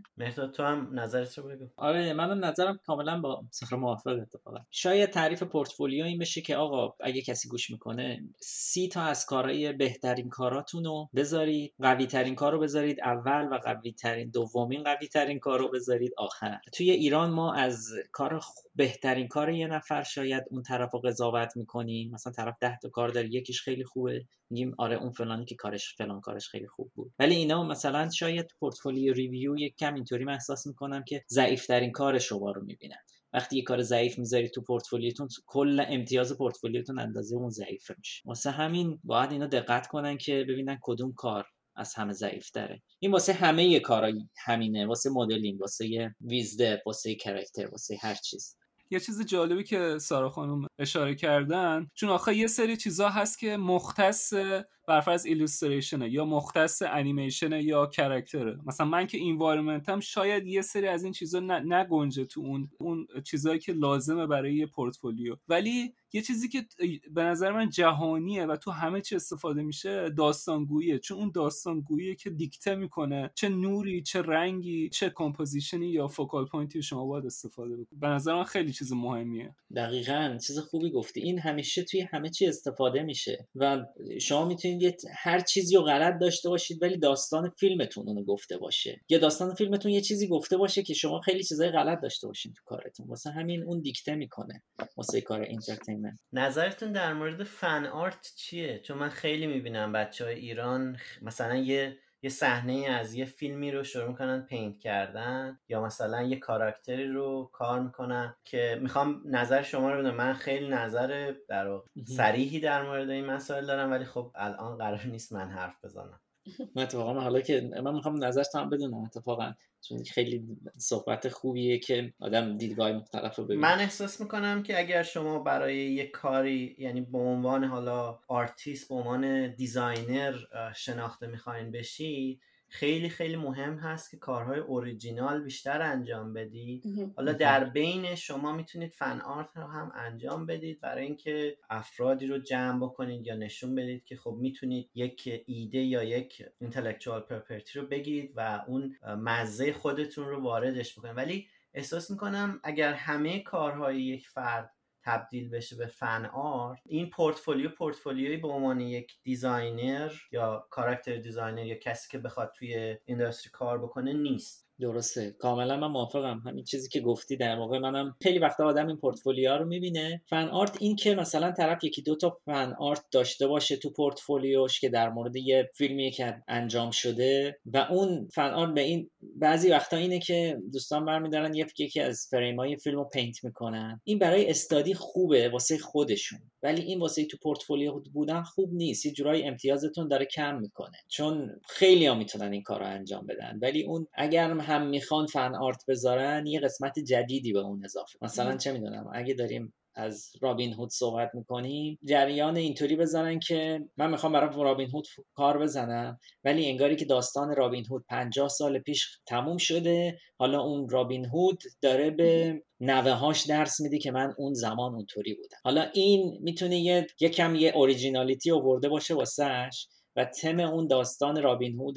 تو هم نظرت رو بگو. آره منم نظرم کاملا با صفر موافقه اتفاقا. شاید تعریف پورتفولیو این بشه که آقا اگه کسی گوش میکنه 30 تا از کارهای بهترین کاراتون رو بذارید، قوی ترین کارو بذارید اول و قوی ترین دومین قوی ترین کارو بذارید آخر. توی ایران ما از کار بهترین کار یه نفر شاید اون طرفو قضاوت میکنیم، مثلا طرف 10 تا کار داره یکیش خیلی خوبه میگیم آره اون فلانی که کارش فلان کارش خیلی خوب بود، ولی اینا مثلا شاید پورتفولیو ریویو یک کم اینطوری احساس میکنم که ضعیفترین کار شما رو میبینن. وقتی یه کار ضعیف میذاری تو پورتفولیوتون کل امتیاز پورتفولیوتون اندازه اون ضعیف میشه. واسه همین باید اینا دقت کنن که ببینن کدوم کار از همه ضعیف تره. این واسه همه کارا همینه، واسه مدلینگ، واسه ویزده، واسه کاراکتر، واسه هر چیز. یه چیز جالبی که سارا خانم اشاره کردن، چون آخه یه سری چیزا هست که مختص برفرض ایلوستریشنه یا مختص انیمیشنه یا کاراکتره. مثلا من که انوایرمنتم شاید یه سری از این چیزا نگنجه تو اون چیزایی که لازمه برای یه پورتفولیو، ولی یه چیزی که به نظر من جهانیه و تو همه چی استفاده میشه داستانگوییه، چون اون داستانگوییه که دیکته میکنه چه نوری، چه رنگی، چه کمپوزیشنی یا فوکال پوینتی شما باید استفاده بکنید. به نظر من خیلی چیز مهمیه. دقیقاً چیز خوبی گفتی. این همیشه توی همه چی استفاده میشه و شما میتونید هر چیزی رو غلط داشته باشید ولی داستان فیلمتون اونو گفته باشه، یا داستان فیلمتون یه چیزی گفته باشه که شما خیلی چیزای غلط داشته باشین تو کارتون، واسه همین اون دیکته میکنه واسه کار اینترتین. نظرتون در مورد فن آرت چیه؟ چون من خیلی میبینم بچهای ایران مثلا یه صحنه از یه فیلمی رو شروع میکنن پینت کردن، یا مثلا یه کاراکتری رو کار میکنن، که میخوام نظر شما رو بدونم. من خیلی نظر در صریحی در مورد این مسائل دارم، ولی خب الان قرار نیست من حرف بزنم. من اتفاقا حالا که من میخوام نظرتون هم بدونم اتفاقا، چون خیلی صحبت خوبیه که آدم دیدگاه مختلف رو ببینه. من احساس میکنم که اگر شما برای یه کاری، یعنی به عنوان حالا آرتیست، به عنوان دیزاینر شناخته میخواین بشی، خیلی خیلی مهم هست که کارهای اوریجینال بیشتر انجام بدی. حالا در بین شما میتونید فن آرت رو هم انجام بدید برای اینکه افرادی رو جمع بکنید یا نشون بدید که خب میتونید یک ایده یا یک اینتלקچوال پراپرتی رو بگیرید و اون مزه خودتون رو واردش بکنید. ولی احساس میکنم اگر همه کارهای یک فرد تبدیل بشه به فن آرت، این پورتفولیویی به عنوان یک دیزاینر یا کاراکتر دیزاینر یا کسی که بخواد توی اینداستری کار بکنه نیست. درسته، کاملا من موافقم. همین چیزی که گفتی در واقع منم خیلی وقتا آدم این پورتفولیو رو میبینه. فن آرت این که مثلا طرف یکی دو تا فن آرت داشته باشه تو پورتفولیوش که در مورد یه فیلمی که انجام شده، و اون فن آرت به این بعضی وقتا اینه که دوستان برمی‌دارن یکی از فریم‌های فیلمو پینت میکنن. این برای استادی خوبه واسه خودشون، ولی این واسه تو پورتفولیو بودن خوب نیست. یه جورایی امتیازتون داره کم میکنه، چون خیلی‌ها میتونن این کارو انجام بدن، ولی اون اگر هم میخوان فن آرت بذارن یه قسمت جدیدی به اون اضافه. مثلا چه میدونم، اگه داریم از رابین هود صحبت میکنیم، جریان اینطوری بزنن که من میخوام برای رابین هود کار بزنم، ولی انگاری که داستان رابین هود 50 سال پیش تموم شده، حالا اون رابین هود داره به نوه‌هاش درس میده که من اون زمان اونطوری بودم. حالا این میتونه یه کم یه اوریجینالیتی آورده باشه واسش و تم اون داستان رابین هود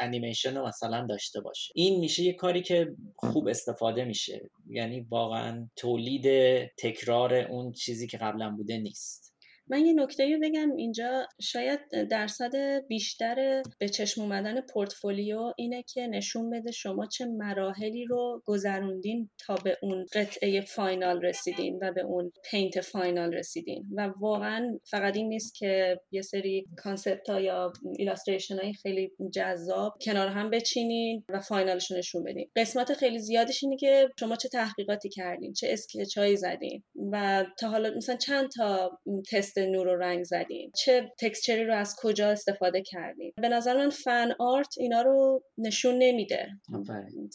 انیمیشن رو مثلا داشته باشه. این میشه یه کاری که خوب استفاده میشه، یعنی واقعا تولید تکرار اون چیزی که قبلا بوده نیست. من یه نکته‌ای بگم اینجا، شاید درصد بیشتر به چشم اومدن پورتفولیو اینه که نشون بده شما چه مراحلی رو گذروندین تا به اون قطعه فاینال رسیدین و به اون پینت فاینال رسیدین، و واقعا فقط این نیست که یه سری کانسپت‌ها یا ایلاستریشن‌های خیلی جذاب کنار هم بچینین و فاینالش رو نشون بدین. قسمت خیلی زیادش اینه که شما چه تحقیقاتی کردین، چه اسکچ‌هایی زدین، و تا حالا مثلا چند تا تست نور و رنگ زدین، چه تکسچری رو از کجا استفاده کردین. به نظر من فن آرت اینا رو نشون نمیده.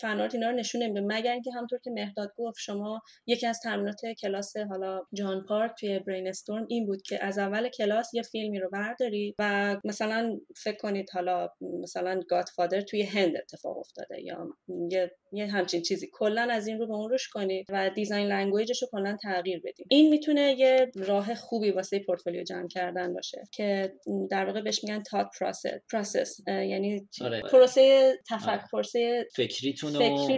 فن آرت اینا رو نشون نمیده، مگر اینکه همونطور که مهرداد گفت، شما یکی از تمرینات کلاس حالا جان پارک توی برین استورم این بود که از اول کلاس یه فیلمی رو برداری و مثلا فکر کنید حالا مثلا گادفادر توی هند اتفاق افتاده یا یه همچین چیزی، کلا از این رو به اون روش کنید و دیزاین لنگویجش رو کلا تغییر بدید. این میتونه یه راه خوبی واسه پورتفولیو جمع کردن باشه که در واقع بهش میگن تات پروسس، یعنی پروسه تفکر، پروسه فکری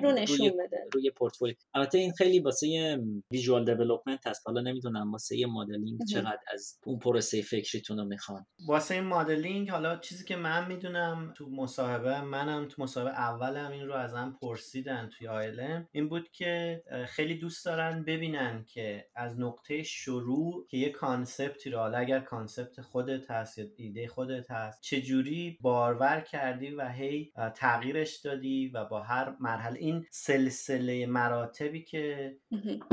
رو نشون بده روی پورتفولیو. البته این خیلی واسه ویژوال دیولپمنت هست، حالا نمیدونم واسه مدلینگ چقدر از اون پروسه فکریتون رو میخوان. واسه مدلینگ حالا چیزی که من میدونم تو مصاحبه منم تو مصاحبه اولم این رو ازم پرسیدن توی آیلم، این بود که خیلی دوست دارن ببینن که از نقطه شروع که یه کانسپت تیراله، اگر کانسپت خودت هست یا ایده خودت هست، چجوری بارور کردی و هی تغییرش دادی و با هر مرحله این سلسله مراتبی که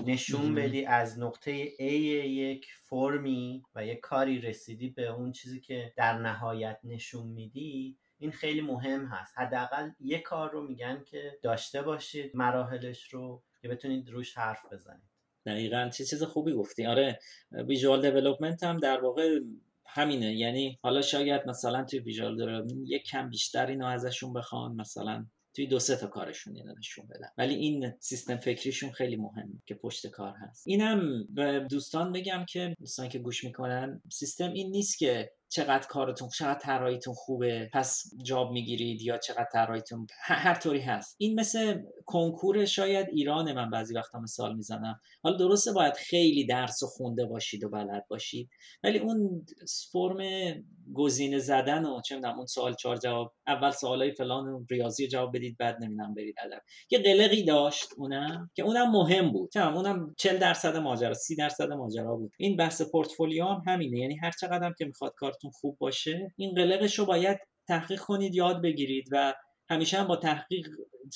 نشون بدی از نقطه A یک فرمی و یک کاری رسیدی به اون چیزی که در نهایت نشون میدی، این خیلی مهم هست. حداقل یک کار رو میگن که داشته باشید مراحلش رو که بتونید روش حرف بزنید. دقیقاً چیز خوبی گفتی. آره ویژوال دیولپمنت هم در واقع همینه، یعنی حالا شاید مثلا توی ویژوال دیولپمنت یک کم بیشتر اینو ازشون بخوان، مثلا توی دو سه تا کارشون اینو نشون بدن، ولی این سیستم فکریشون خیلی مهمه که پشت کار هست. اینم به دوستان بگم که دوستان که گوش میکنن، سیستم این نیست که چقدر کارتون، چقدر طراحیتون خوبه پس جاب میگیرید، یا چقدر طراحیتون هر طوری هست. این مثل کنکور شاید ایرانه، من بعضی وقتا مثال میزنم. حالا درسته باید خیلی درس خونده باشید و بلد باشید، ولی اون فرم گزینه زدن و چه میدونم اون سوال 4 جواب اول سوالای فلان ریاضی رو جواب بدید بعد نمیدونم برید ادب، یه قلقی داشت اونم که اونم مهم بود، چون اونم 40% ماجرا 30% ماجرا بود. این بحث پورتفولیو هم همینه، یعنی هر چقدرم که میخواد کار تون خوب باشه، این قلقش رو باید تحقیق کنید، یاد بگیرید و همیشه هم با تحقیق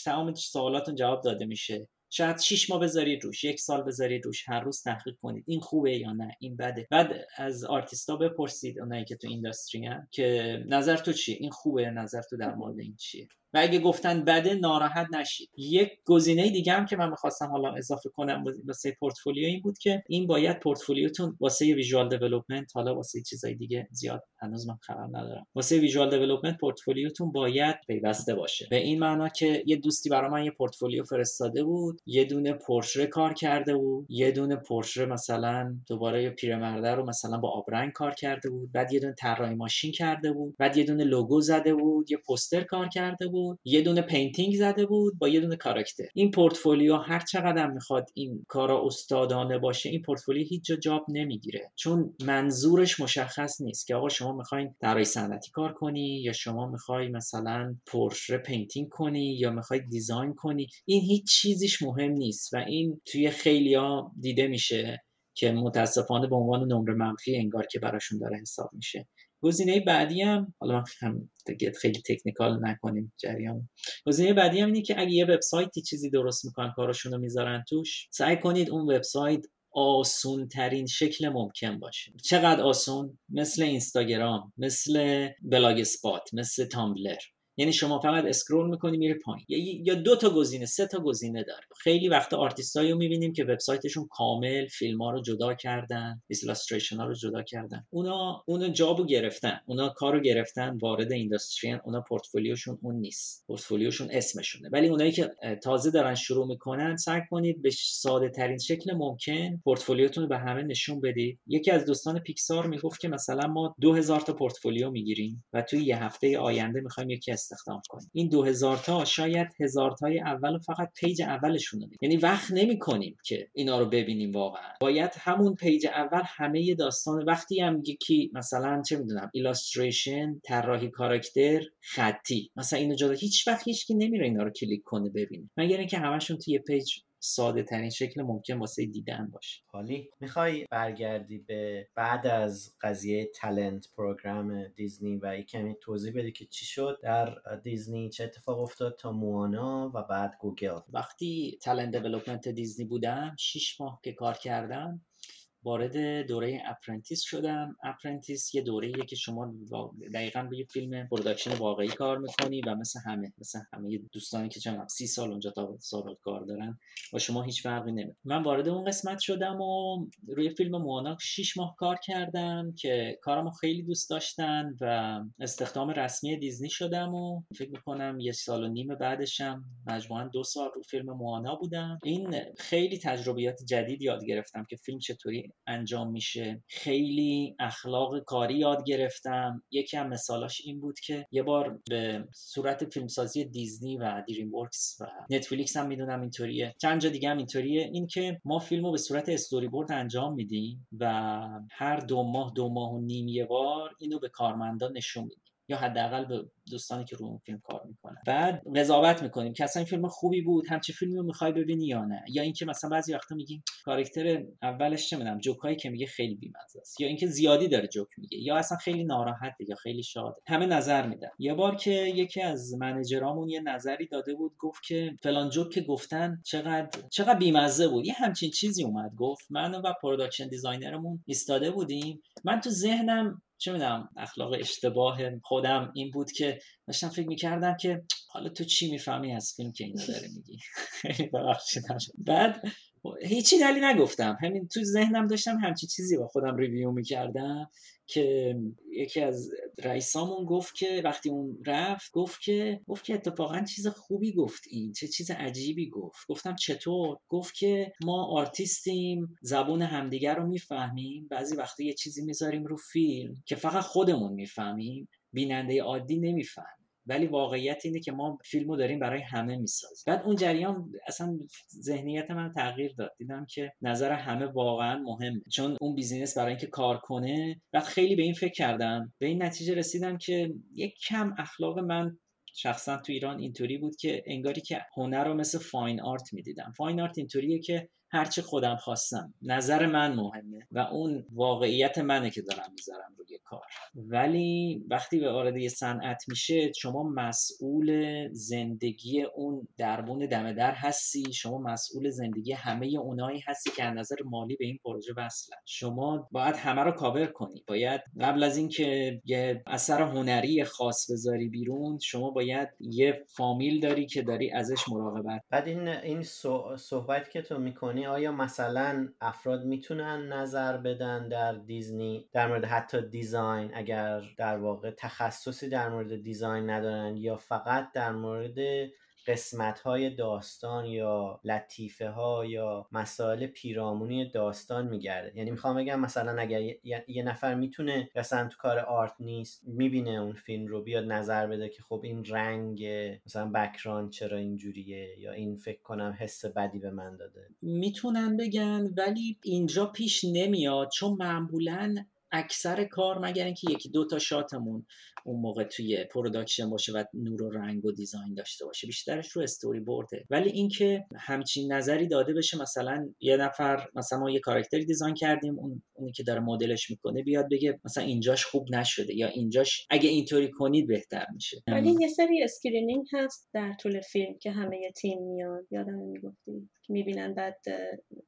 تمام سوالاتون جواب داده میشه. شاید 6 ماه بذارید روش، 1 سال بذارید روش، هر روز تحقیق کنید این خوبه یا نه این بده. بعد از آرتیستا بپرسید، اونایی که تو اینداستری هستن، که نظر تو چیه، این خوبه، نظر تو در مورد این چیه، و اگه گفتن بده ناراحت نشید. یک گزینه دیگه هم که من می‌خواستم حالا اضافه کنم واسه پورتفولیو این بود که این باید پورتفولیوتون واسه ویژوال دیولپمنت، حالا واسه چیزای دیگه زیاد هنوز من خبر ندارم، واسه ویژوال دیولپمنت پورتفولیوتون باید پیوسته باشه. به این معنا که یه دوستی برای من یه پورتفولیو فرستاده بود، یه دونه پورتره کار کرده بود، یه دونه پورتره مثلا دوباره پیرمرده رو مثلا با آبرنگ کار کرده بود، بعد یه دونه طراحی ماشین کرده بود، بعد یه دونه لوگو زده بود، یه پوستر کار کرده بود، یه دونه پینتینگ زده بود با یه دونه کاراکتر. این پورتفولیو هر چقدر میخواد این کارا استادانه باشه، این پورتفولیو هیچ جا جاب نمیگیره، چون منظورش مشخص نیست که آقا شما میخواین طراحی صنعتی کار کنی، یا شما میخوای مثلا پورتره پینتینگ کنی، یا میخوای دیزاین کنی. این هیچ چیزیش مهم نیست و این توی خیلیا دیده میشه که متاسفانه به عنوان نمره منفی انگار که براشون داره حساب میشه. گزینه بعدی هم، حالا من خیلی تکنیکال نکنیم جریان، گزینه بعدی هم اینه که اگه یه وبسایتی چیزی درست میکنن، کاراشون رو میذارن توش، سعی کنید اون وبسایت آسون ترین شکل ممکن باشه. چقدر آسون؟ مثل اینستاگرام، مثل بلاگ اسپات، مثل تامبلر. یعنی شما فقط اسکرول میکنی میره پایین، یا 2 تا گزینه 3 تا گزینه داره. خیلی وقتا آرتیستایی رو میبینیم که وبسایتشون کامل فیلم‌ها رو جدا کردن، ایلاستریشن‌ها رو جدا کردن، اونا جابو گرفتن، اونا کارو گرفتن، وارد اینداستریان، اونا پورتفولیوشون اون نیست، پورتفولیوشون اسمشونه. ولی اونایی که تازه دارن شروع میکنن، سعی کنید به ساده ترین شکل ممکن پورتفولیوتون رو به همه نشون بدید. یکی از دوستان پیکسار میگفت که مثلا ما 2000 تا پورتفولیو میگیریم و توی یه هفته آینده می‌خوایم یکی استخدام کنید. این 2000 تا شاید 1000 تای اول فقط پیج اولشون رو، یعنی وقت نمی‌کنیم که اینا رو ببینیم. واقعا باید همون پیج اول همه داستان. وقتی هم یکی مثلا چه می‌دونم ایلاستریشن، طراحی کاراکتر، خطی، مثلا اینو جدا، هیچ وقت هیچکی نمیره اینا رو کلیک کنه ببینه، مگر اینکه همشون توی پیج ساده ترین شکل ممکن واسه دیدن باشه. حالی میخوای برگردی به بعد از قضیه تالنت پروگرام دیزنی و یک کمی توضیح بدی که چی شد در دیزنی، چه اتفاق افتاد تا موانا و بعد گوگل؟ وقتی تالنت دیولپمنت دیزنی بودم، 6 ماه که کار کردم، وارد دوره اپرنتیس شدم. اپرنتیس یه دوره‌ایه که شما دقیقاً به یه فیلم پروداکشن واقعی کار می‌کنی و مثل همه دوستانی که چند 30 سال اونجا تا سابقه کار دارن با شما هیچ فرقی نمی‌کنه. من وارد اون قسمت شدم و روی فیلم موانا 6 ماه کار کردم که کارمو خیلی دوست داشتن و استخدام رسمی دیزنی شدم و فکر می‌کنم 1.5 سال بعدش هم مجموعاً 2 سال رو فیلم موانا بودم. این خیلی تجربیات جدید یاد گرفتم که فیلم چطوری انجام میشه، خیلی اخلاق کاری یاد گرفتم. یکی از مثالاش این بود که یه بار به صورت فیلمسازی دیزنی و دریم ورکس و نتفلیکس هم میدونم اینطوریه، چند جا دیگه هم اینطوریه، این که ما فیلمو به صورت استوری بورد انجام میدیم و هر 2 ماه و نیم یه بار اینو به کارمندان نشون میدیم، یا حداقل به دوستانی که رو اون فیلم کار میکنن. بعد قضاوت میکنیم که اصلا این فیلم خوبی بود، همچین فیلمی رو میخوای ببینی یا نه، یا اینکه مثلا بعضی وقتا میگیم کاراکتر اولش چه میدونم جوکایی که میگه خیلی بی‌مزه است، یا اینکه زیادی داره جوک میگه، یا اصلا خیلی ناراحته، یا خیلی شاده. همه نظر میدن. یه بار که یکی از منیجرامون یه نظری داده بود، گفت که فلان جوک که گفتن چقدر بی‌مزه بود، یه همچین چیزی اومد گفت. من و پروداکشن دیزاینرمون ایستاده بودیم، من تو ذهنم چه میدونم اخلاق اشتباه خودم این بود که داشتم فکر میکردم که حالا تو چی میفهمی از فیلم که اینو داره میگی. بعد هیچی دلی نگفتم، همین تو ذهنم داشتم همچی چیزی با خودم ریویو میکردم که یکی از رئیسامون گفت که وقتی اون رفت گفت که اتفاقا چیز خوبی گفت، این چه چیز عجیبی گفت. گفتم چطور؟ گفت که ما آرتیستیم، زبون همدیگر رو میفهمیم، بعضی وقتا یه چیزی میذاریم رو فیلم که فقط خودمون میفهمیم، بیننده عادی نمیفهمه، ولی واقعیت اینه که ما فیلمو داریم برای همه میسازیم. بعد اون جریان اصلا ذهنیت من تغییر داد، دیدم که نظر همه واقعا مهمه، چون اون بیزینس برای اینکه کار کنه. بعد خیلی به این فکر کردم، به این نتیجه رسیدم که یک کم اخلاق من شخصا تو ایران اینطوری بود که انگاری که هنر رو مثل فاین آرت میدیدم. فاین آرت اینطوریه که هرچی خودم خواستم، نظر من مهمه و اون واقعیت منه که دارم میذارم روی کار. ولی وقتی به وارد یه صنعت میشه، شما مسئول زندگی اون دربون دم در هستی، شما مسئول زندگی همه اونایی هستی که از نظر مالی به این پروژه وصلن. شما باید همه رو کاور کنی، باید قبل از این که یه اثر هنری خاص بذاری بیرون، شما باید یه فامیل داری که داری ازش مراقبت. بعد این صحبت که تو میکنی، آیا مثلا افراد میتونن نظر بدن در دیزنی در مورد حتی دیزاین، اگر در واقع تخصصی در مورد دیزاین ندارن، یا فقط در مورد قسمت‌های داستان یا لطیفه‌ها یا مسائل پیرامونی داستان میگرده؟ یعنی میخوام بگم مثلا اگر یه نفر میتونه مثلا تو کار آرت نیست، میبینه اون فیلم رو، بیاد نظر بده که خب این رنگ مثلا بک‌گراند چرا اینجوریه، یا این فکر کنم حس بدی به من داده، میتونن بگن. ولی اینجا پیش نمیاد، چون معمولاً اکثر کار، مگر اینکه یکی دو تا شاتمون اون موقع توی پروداکشن باشه و نور و رنگ و دیزاین داشته باشه، بیشترش رو استوری بورده. ولی اینکه همچین نظری داده بشه، مثلا یه نفر، مثلا ما یه کاراکتری دیزاین کردیم، اونی که داره مدلش میکنه بیاد بگه مثلا اینجاش خوب نشده، یا اینجاش اگه اینطوری کنید بهتر میشه. ولی یه سری اسکرینینگ هست در طول فیلم که همه تیم میان، یادم میگفتید که میبینن، بعد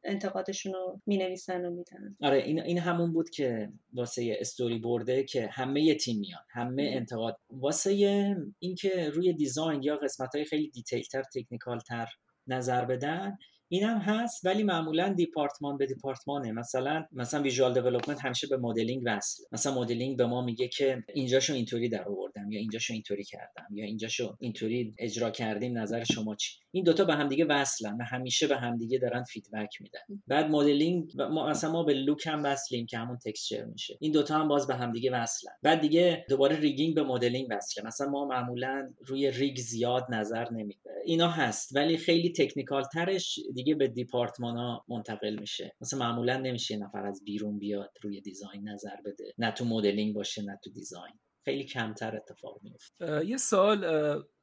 انتقادشون رو مینویسن و میدن. آره، این همون بود که واسه استوری بورده که همه تیم میان، همه انتقاد. واسه اینکه روی دیزاین یا قسمت‌های خیلی دیتیل‌تر، تکنیکال‌تر نظر بدن، اینم هست، ولی معمولا دیپارتمان به دیپارتمانه. مثلا ویژوال دیولپمنت همیشه به مدلینگ وصله. مثلا مدلینگ به ما میگه که اینجاشو اینطوری درآوردم، یا اینجاشو اینطوری کردم، یا اینجاشو اینطوری اجرا کردیم، نظر شما چی؟ این دوتا به هم دیگه وصلن و همیشه به هم دیگه دارن فیدبک میدن. بعد مدلینگ ما به لوک هم وصلیم که همون تکسچر میشه، این دوتا هم باز به هم دیگه وصلن. بعد دیگه دوباره ریگینگ به مدلینگ وصله، مثلا ما معمولا روی ریگ زیاد نظر نمیدیم. اینا هست، ولی خیلی تکنیکال ترش دیگه به دیپارتمان ها منتقل میشه. مثلا معمولا نمیشه یه نفر از بیرون بیاد روی دیزاین نظر بده، نه تو مدلینگ باشه نه تو دیزاین، خیلی کمتر اتفاق میفته. یه سوال،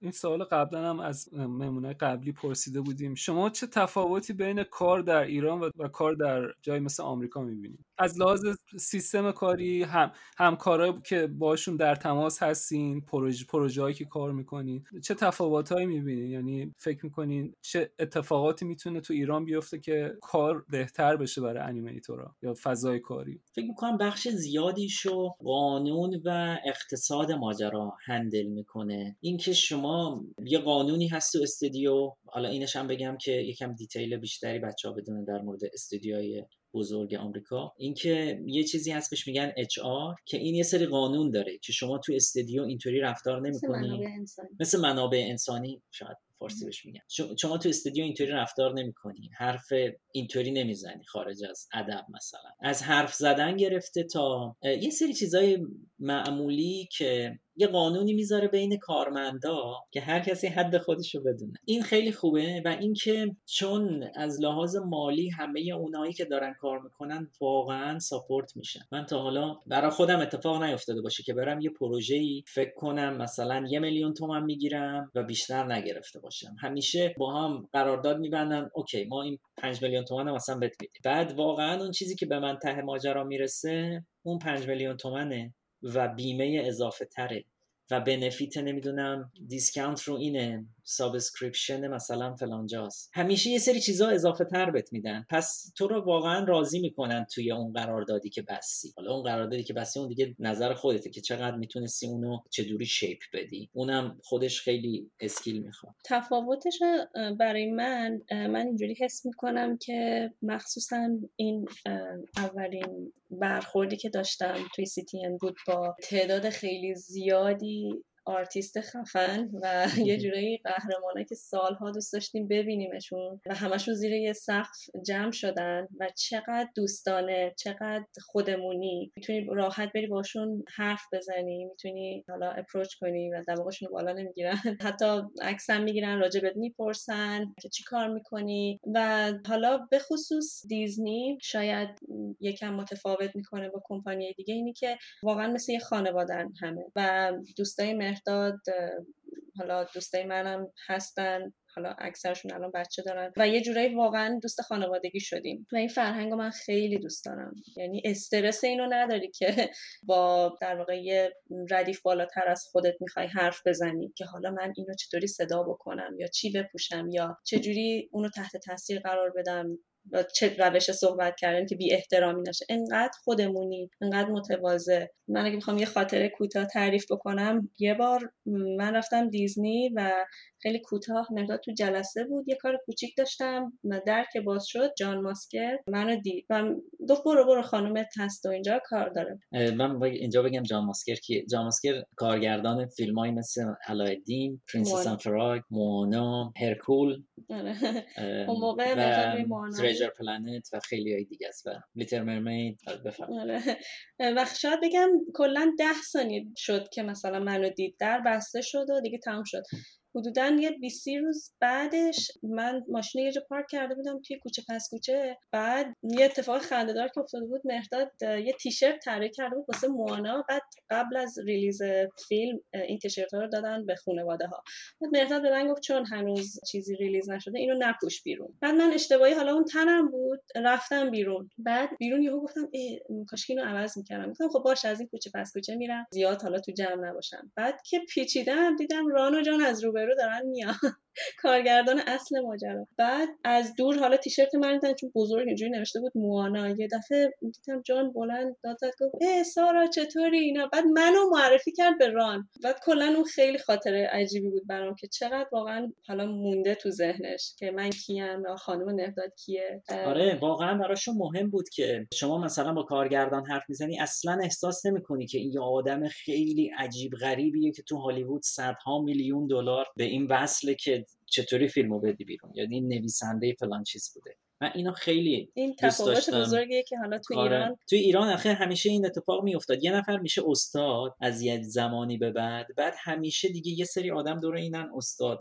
این سوال قبلا هم از مهمونه قبلی پرسیده بودیم، شما چه تفاوتی بین کار در ایران و کار در جای مثل آمریکا میبینید؟ از لحاظ سیستم کاری، همکارایی که باشون در تماس هستین، پروژه‌ای که کار میکنین، چه تفاوتایی میبینید؟ یعنی فکر میکنین چه اتفاقاتی میتونه تو ایران بیفته که کار بهتر بشه برای انیمیتورا یا فضای کاری؟ فکر میکنم بخش زیادیشو قانون و اقتصاد ماجرا هندل میکنه. اینکه شما یه قانونی هست تو استودیو، حالا اینش هم بگم که یکم دیتیل بیشتری بچه‌ها بدونن در مورد استودیوهای بزرگ آمریکا، اینکه یه چیزی هست بهش میگن HR، که این یه سری قانون داره که شما تو استودیو اینطوری رفتار نمی‌کنی، مثل منابع انسانی شاید فارسی بهش میگن، شما تو استودیو اینطوری رفتار نمی‌کنی، حرف اینطوری نمیزنی خارج از ادب، مثلا از حرف زدن گرفته تا یه سری چیزای معمولی که یه قانونی میذاره بین کارمندا که هر کسی حد خودشو بدونه. این خیلی خوبه. و اینکه چون از لحاظ مالی همه اونایی که دارن کار میکنن واقعا ساپورت میشن. من تا حالا برای خودم اتفاق نیفتاده باشه که برم یه پروژه‌ای فکر کنم مثلا 1,000,000 تومان میگیرم و بیشتر نگرفته باشم. همیشه با هم قرارداد میبندن، اوکی ما این 5,000,000 تومان مثلا بهت میدیم. بعد واقعا اون چیزی که به من ته ماجرا میرسه اون 5,000,000 تومانه و بیمه اضافه تره و بنفیت نمیدونم دیسکانت رو اینه سابسکریپشن مثلا فلانجاست، همیشه یه سری چیزا اضافه تر بهت میدن، پس تو رو واقعا راضی میکنن توی اون قراردادی که بستی. حالا اون قراردادی که بستی اون دیگه نظر خودته که چقدر میتونستی اونو چجوری شیپ بدی، اونم خودش خیلی اسکیل میخواد. تفاوتش برای من اینجوری حس میکنم که مخصوصا این اولین برخوردی که داشتم توی سی تی ان بود با تعداد خیلی زیادی آرتیست خفن و یه جورایی قهرمانه که سالها دوست داشتیم ببینیمشون و همشون زیر یه سقف جمع شدن و چقدر دوستانه، چقدر خودمونی، میتونی راحت بری باشون حرف بزنی، میتونی حالا اپروچ کنی و دماغشون رو بالا نمیگیرن، حتی عکس هم میگیرن، راجبت میپرسن که چی کار میکنی. و حالا به خصوص دیزنی شاید یکم متفاوت میکنه با کمپانی دیگه، اینی که واقعا مثل یه خانواده‌ن همه و دوستای مهرداد، حالا دوستای منم هستن، حالا اکثرشون الان بچه دارن و یه جورایی واقعا دوست خانوادگی شدیم و این فرهنگو من خیلی دوست دارم. یعنی استرس اینو نداری که با در واقع یه ردیف بالاتر از خودت میخوای حرف بزنی که حالا من اینو چطوری صدا بکنم یا چی بپوشم یا چجوری اونو تحت تاثیر قرار بدم و چه روش صحبت کردن که بی احترامی نشه. انقدر خودمونی، انقدر متواضع. من اگه بخوام یه خاطره کوتاه تعریف بکنم، یه بار من رفتم دیزنی و خیلی کوتاه مهرداد تو جلسه بود، یه کار کوچیک داشتم، در که باز شد جان ماسکر منو دید و گفت برو خانومت هست و اینجا کار داره. من اینجا بگم جان ماسکر کیه؟ جان ماسکر کارگردان فیلمای مثل علاءالدین، پرنسس و قورباغه، موانا، هرکول، اون موقع مثلا موانا تریجر پلنت و خیلی های دیگه است و لیتر مرمید. و شاید بگم کلا 10 ثانیه شد که مثلا منو دید، در بسته شد و دیگه تمام شد. حدوداً یه 20 روز بعدش من ماشین یه جا پارک کرده بودم توی کوچه پس کوچه، بعد یه اتفاق خنده‌دار که افتاده بود، مهرداد یه تیشرت طراحی کرده بود واسه موانا، بعد قبل از ریلیز فیلم این تیشرت‌ها رو دادن به خانواده‌ها. بعد مهرداد به من گفت چون هنوز چیزی ریلیز نشده اینو نپوش بیرون. بعد من اشتباهی حالا اون تنم بود رفتم بیرون، بعد بیرون یهو گفتم کاش اینو عوض می‌کردم. گفتم خب باشه از این کوچه پس کوچه میرم زیاد حالا تو جمع نباشم. بعد که پیچیدم دیدم رانو جان از رو رو دارن میان، کارگردان اصل ماجرا. بعد از دور حالا تیشرت من دیدن چون بزرگ اینجوری نوشته بود موانا، یه دفعه دیدم جان بلند داد گفت سارا چطوری اینا، بعد منو معرفی کرد به ران. بعد کلا اون خیلی خاطره عجیبی بود برام که چقدر واقعا حالا مونده تو ذهنش که من کیم یا خانم مهرداد کیه. آره واقعا براشون مهم بود که شما مثلا با کارگردان حرف میزنی اصلا احساس نمیکنی که این یه آدم خیلی عجیب غریبیه که تو هالیوود صدها میلیون دلار به این وصله که چطوری فیلمو بدی بیرون، یعنی این نویسنده فلان چیز بوده. من اینو خیلی این تفاوت بزرگیه که حالا تو ایران آخه همیشه این اتفاق میافتاد، یه نفر میشه استاد از یه زمانی به بعد همیشه دیگه یه سری آدم دور اینن استاد،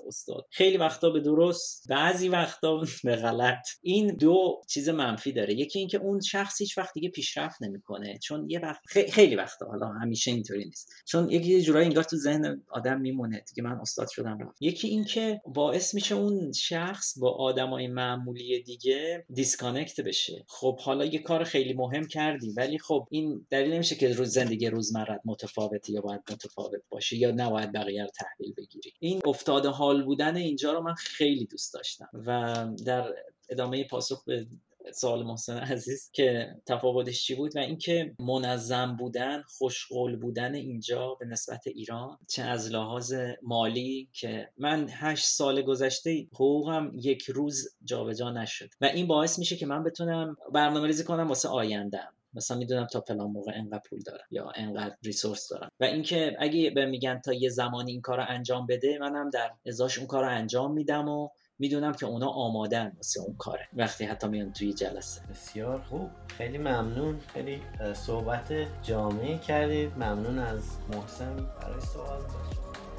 خیلی وقتا به درست، بعضی وقتا به غلط. این دو چیز منفی داره، یکی این که اون شخص هیچ وقت دیگه پیشرفت نمیکنه، چون یه وقت خیلی وقتا، حالا همیشه اینطوری نیست، چون یه جورایی انگار تو ذهن آدم میمونه دیگه من استاد شدم رفت. یکی این که باعث میشه اون شخص با آدمای معمولی دیگه دیسکانکت بشه. خب حالا یه کار خیلی مهم کردی ولی خب این دلیل نمیشه که زندگی روزمرت متفاوته یا باید متفاوت باشه یا نباید بقیه رو تحویل بگیری. این افتاده حال بودن اینجا رو من خیلی دوست داشتم. و در ادامه پاسخ به سوال محسن عزیز که تفاوتش چی بود و اینکه منظم بودن، خوشقول بودن اینجا به نسبت ایران، چه از لحاظ مالی که من 8 سال گذشته حقوقم یک روز جابجا نشد و این باعث میشه که من بتونم برنامه‌ریزی کنم واسه آینده‌ام، مثلا میدونم تا فلان موقع انقدر پول دارم یا انقدر ریسورس دارم و اینکه اگه به میگن تا یه زمانی این کارو انجام بده منم در ازاش اون کارو انجام میدم و میدونم که اونا آمادن واسه اون کاره وقتی حتی میان توی جلسه. بسیار خوب، خیلی ممنون، خیلی صحبت جامعی کردید. ممنون از محسن برای سوال داشتید.